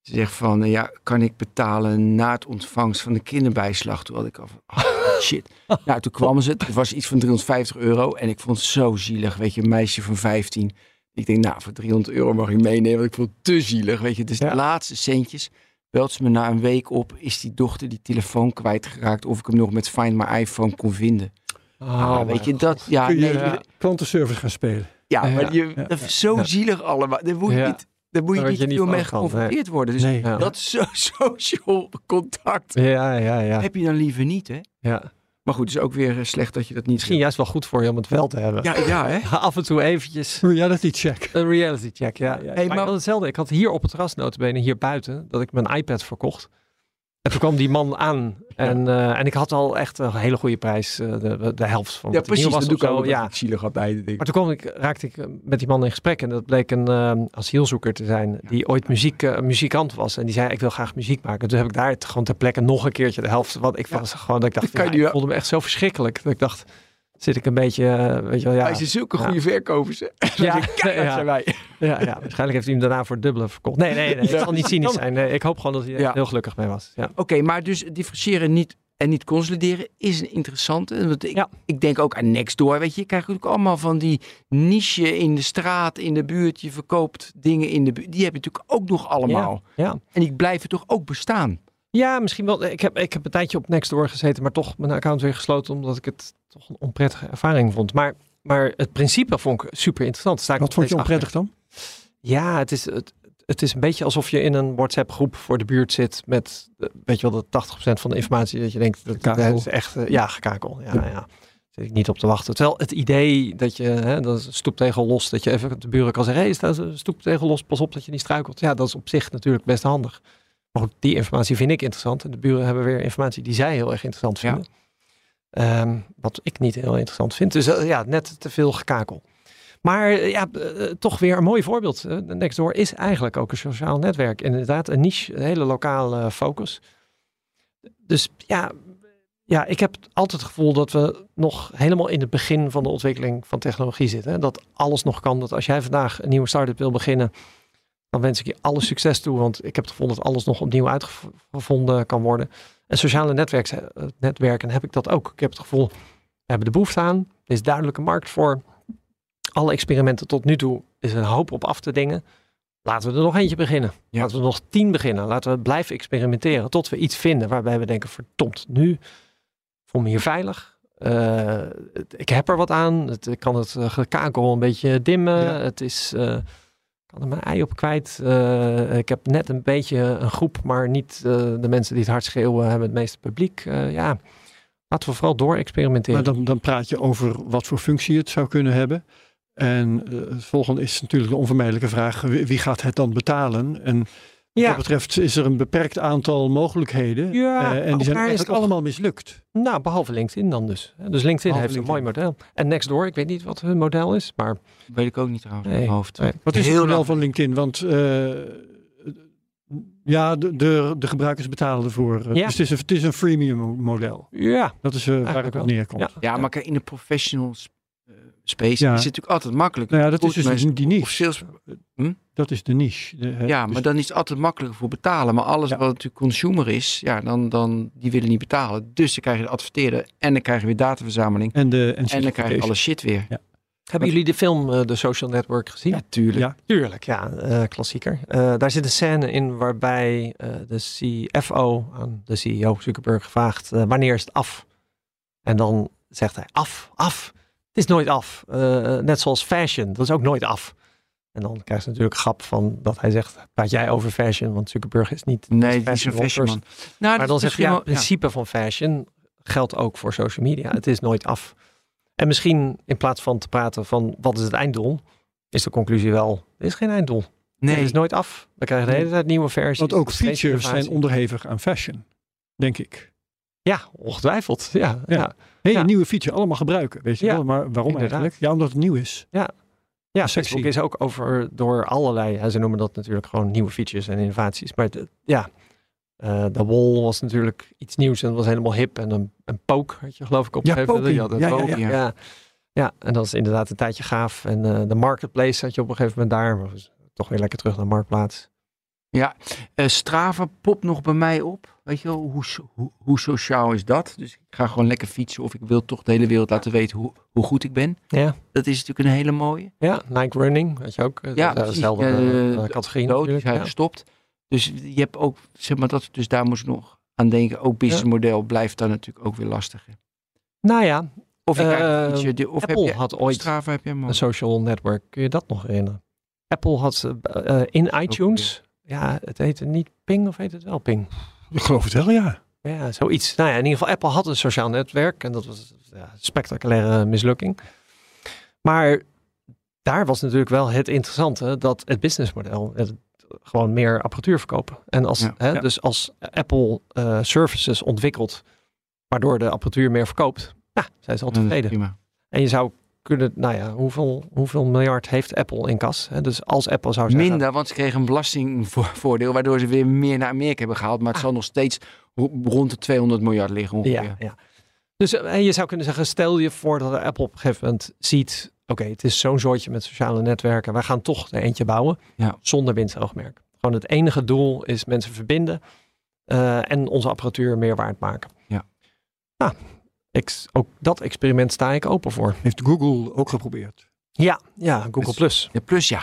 Ze zegt van, ja, kan ik betalen na het ontvangst van de kinderbijslag? Toen had ik al van, shit. Nou, toen kwam ze. Het was iets van €350. En ik vond het zo zielig, weet je, een meisje van 15. Ik denk, nou, voor €300 mag ik meenemen. Want ik vond het te zielig, weet je. Dus de laatste centjes belt ze me na een week op. Is die dochter die telefoon kwijtgeraakt? Of ik hem nog met Find My iPhone kon vinden. Weet je, dat... Ja, kun je klantenservice gaan spelen? Ja, maar dat is zo zielig allemaal. Dat moet niet... Daar moet je niet door mee geconfronteerd worden. Dus dat social contact heb je dan liever niet, hè? Ja. Maar goed, het is ook weer slecht dat je dat niet... Misschien juist wel goed voor je om het wel te hebben. Ja hè? Af en toe eventjes... Reality check. Een reality check, ja. Hey, maar hetzelfde. Ik had hier op het terras, notabene, hier buiten, dat ik mijn iPad verkocht. En toen kwam die man aan. En ik had al echt een hele goede prijs. De helft van wat precies, ik nieuw was. Doe ik al, dat ik zielig had bij de ding. Maar toen raakte ik met die man in gesprek. En dat bleek een asielzoeker te zijn. Die ooit muzikant was. En die zei, ik wil graag muziek maken. Toen heb ik daar gewoon ter plekke nog een keertje de helft. Want ik was gewoon, dat ik dacht, ik voelde me echt zo verschrikkelijk. Dat ik dacht, zit ik een beetje, weet je wel. Hij zijn zulke goede verkopers. Zijn wij. Ja, waarschijnlijk heeft hij hem daarna voor het dubbele verkocht. Nee, het zal niet cynisch zijn. Nee, ik hoop gewoon dat hij er heel gelukkig mee was. Ja. Oké, maar dus differentiëren niet en niet consolideren is een interessante. Want ik denk ook aan Nextdoor, weet je. Je krijgt natuurlijk allemaal van die niche in de straat, in de buurt. Je verkoopt dingen in de buurt. Die heb je natuurlijk ook nog allemaal. Ja. En die blijven toch ook bestaan. Ja, misschien wel. Ik heb een tijdje op Nextdoor gezeten, maar toch mijn account weer gesloten, omdat ik het toch een onprettige ervaring vond. Maar het principe vond ik super interessant. Wat vond je onprettig dan? Ja, het is een beetje alsof je in een WhatsApp-groep voor de buurt zit met, weet je wel, dat 80% van de informatie dat je denkt, dat is echt, gekakel. Ja. Zit ik niet op te wachten. Terwijl het idee dat je, dat is een stoeptegel los, dat je even de buren kan zeggen, hé, staat een stoeptegel los, pas op dat je niet struikelt. Ja, dat is op zich natuurlijk best handig. Maar goed, die informatie vind ik interessant. En de buren hebben weer informatie die zij heel erg interessant vinden. Ja. Wat ik niet heel interessant vind. Dus net te veel gekakel. Maar toch weer een mooi voorbeeld. Nextdoor is eigenlijk ook een sociaal netwerk. En inderdaad, een niche, een hele lokale focus. Dus ik heb altijd het gevoel dat we nog helemaal in het begin van de ontwikkeling van technologie zitten. Hè? Dat alles nog kan. Dat als jij vandaag een nieuwe start-up wil beginnen, dan wens ik je alle succes toe, want ik heb het gevoel dat alles nog opnieuw uitgevonden kan worden. En sociale netwerken heb ik dat ook. Ik heb het gevoel, we hebben de behoefte aan. Er is duidelijke markt voor. Alle experimenten tot nu toe is een hoop op af te dingen. Laten we er nog eentje beginnen. Ja. Laten we er nog 10 beginnen. Laten we blijven experimenteren tot we iets vinden waarbij we denken, verdomd, nu voel me hier veilig. Ik heb er wat aan. Ik kan het gekakel een beetje dimmen. Ja. Het is... Ik had er mijn ei op kwijt. Ik heb net een beetje een groep, maar niet de mensen die het hard schreeuwen hebben het meeste publiek. Laten we vooral door experimenteren. Maar dan praat je over wat voor functie het zou kunnen hebben. En het volgende is natuurlijk de onvermijdelijke vraag, wie gaat het dan betalen? En wat dat betreft is er een beperkt aantal mogelijkheden. Ja, en die zijn eigenlijk allemaal mislukt. Nou, behalve LinkedIn dan dus. Dus LinkedIn heeft een mooi model. En Nextdoor, ik weet niet wat hun model is, maar... Weet ik ook niet trouwens in mijn hoofd. Nee. Wat is het model van LinkedIn? Want de gebruikers betalen ervoor. Dus het is een freemium model. Ja. Dat is waar ik op neerkom. Ja. Maar kijk, in de professional space is het natuurlijk altijd makkelijk. Nou ja, dat is dus die niche. Dat is de niche. Maar dan is het altijd makkelijker voor betalen. Maar alles wat natuurlijk consumer is, die willen niet betalen. Dus dan krijg je de adverteren en dan krijg je weer dataverzameling. En dan krijg je alle shit weer. Ja. Hebben jullie de film The Social Network gezien? Natuurlijk. Ja, tuurlijk. Klassieker. Daar zit een scène in waarbij de CFO aan de CEO Zuckerberg vraagt, wanneer is het af? En dan zegt hij, af. Het is nooit af. Net zoals fashion, dat is ook nooit af. En dan krijg je natuurlijk grap van dat hij zegt, praat jij over fashion? Want Zuckerberg is niet... Nee, die is een fashionman. Nou, maar dan zeg je, ja, het principe van fashion geldt ook voor social media. Het is nooit af. En misschien in plaats van te praten van wat is het einddoel, is de conclusie wel, er is geen einddoel. Nee. Het is nooit af. We krijgen de hele tijd nieuwe versies. Want ook features zijn onderhevig aan fashion, denk ik. Ja, ongetwijfeld. Ja. Hele nieuwe feature, allemaal gebruiken. Weet je wel, maar waarom eigenlijk? Ja, omdat het nieuw is. Ja, Facebook is ook over door allerlei... Ja, ze noemen dat natuurlijk gewoon nieuwe features en innovaties. Maar de wall was natuurlijk iets nieuws en dat was helemaal hip. En een poke had je geloof ik op een gegeven moment. Ja, en dat is inderdaad een tijdje gaaf. En de marketplace had je op een gegeven moment daar. Maar toch weer lekker terug naar marktplaats. Ja, Strava popt nog bij mij op. Weet je wel, hoe sociaal is dat? Dus ik ga gewoon lekker fietsen of ik wil toch de hele wereld laten weten hoe goed ik ben. Ja. Dat is natuurlijk een hele mooie. Ja, Nike Running, weet je ook. Ja, dat is dezelfde categorie natuurlijk. Hij gestopt. Dus je hebt ook, zeg maar dat, dus daar moest nog aan denken. Ook businessmodel blijft daar natuurlijk ook weer lastiger. Nou ja. Of Apple had ooit Strava, heb je een social network. Kun je dat nog herinneren? Apple had in iTunes... Ja, het heette niet Ping of heet het wel Ping? Ik geloof het wel, ja. Ja, zoiets. Nou ja, in ieder geval Apple had een sociaal netwerk en dat was een spectaculaire mislukking. Maar daar was natuurlijk wel het interessante dat het businessmodel gewoon meer apparatuur verkopen. En als, dus als Apple services ontwikkelt, waardoor de apparatuur meer verkoopt, zijn ze al tevreden. Prima. En je zou kunnen, hoeveel miljard heeft Apple in kas? Hè? Dus als Apple zou zeggen... Minder, want ze kregen een belastingvoordeel... waardoor ze weer meer naar Amerika hebben gehaald. Maar het zal nog steeds rond de 200 miljard liggen ongeveer. Ja. Dus en je zou kunnen zeggen... stel je voor dat Apple op een gegeven moment ziet... oké, het is zo'n zootje met sociale netwerken... wij gaan toch er eentje bouwen... zonder winstoogmerk. Gewoon het enige doel is mensen verbinden... en onze apparatuur meer waard maken. Ja. Nou... ook dat experiment sta ik open voor. Heeft Google ook geprobeerd? Ja, Google Plus. Ja, Plus, ja.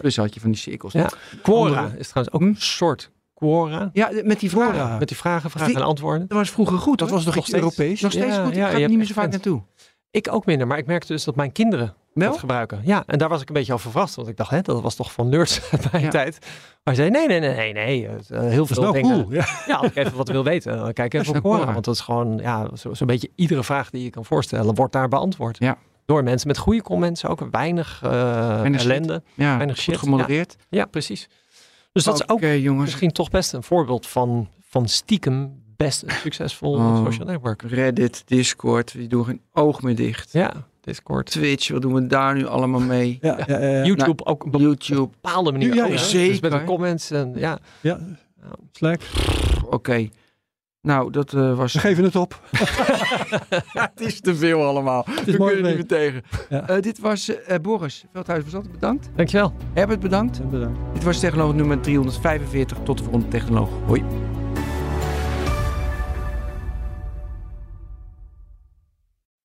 Plus had je van die cirkels. Ja. Quora is trouwens ook een soort Quora. Ja, met die vragen. Quora. Met die vragen en antwoorden. Dat was vroeger goed. Dat was nog iets Europees. Nog steeds goed. Ik ga er niet meer zo vaak naartoe. Ik ook minder, maar ik merkte dus dat mijn kinderen dat gebruiken. Ja, en daar was ik een beetje al verrast, want ik dacht, dat was toch van nerds uit mijn tijd. Maar zei, nee. Heel veel dingen. Cool, ja, als ik even wat wil weten, dan kijk even op Quora. Want dat is gewoon, zo'n beetje iedere vraag die je kan voorstellen, wordt daar beantwoord. Ja. Door mensen met goede comments ook. Weinig ellende. Ja, weinig shit. Goed gemodereerd. Ja, precies. Dus dat is ook jongens. Misschien toch best een voorbeeld van stiekem best een succesvol social network. Reddit, Discord, die doen geen oog meer dicht. Ja, Discord. Twitch, wat doen we daar nu allemaal mee? Ja. YouTube ook op een bepaalde manier. Ja, zeker. Dus met de comments en ja. Slack. Oké. Nou, dat was... We geven het op. Het is te veel allemaal. We kunnen er niet meer tegen. Ja. Dit was Boris Veldhuijzen van Zanten. Bedankt. Dankjewel. Herbert, bedankt. Bedankt. Dit was Technoloog nummer 345. Tot de volgende Technoloog. Hoi.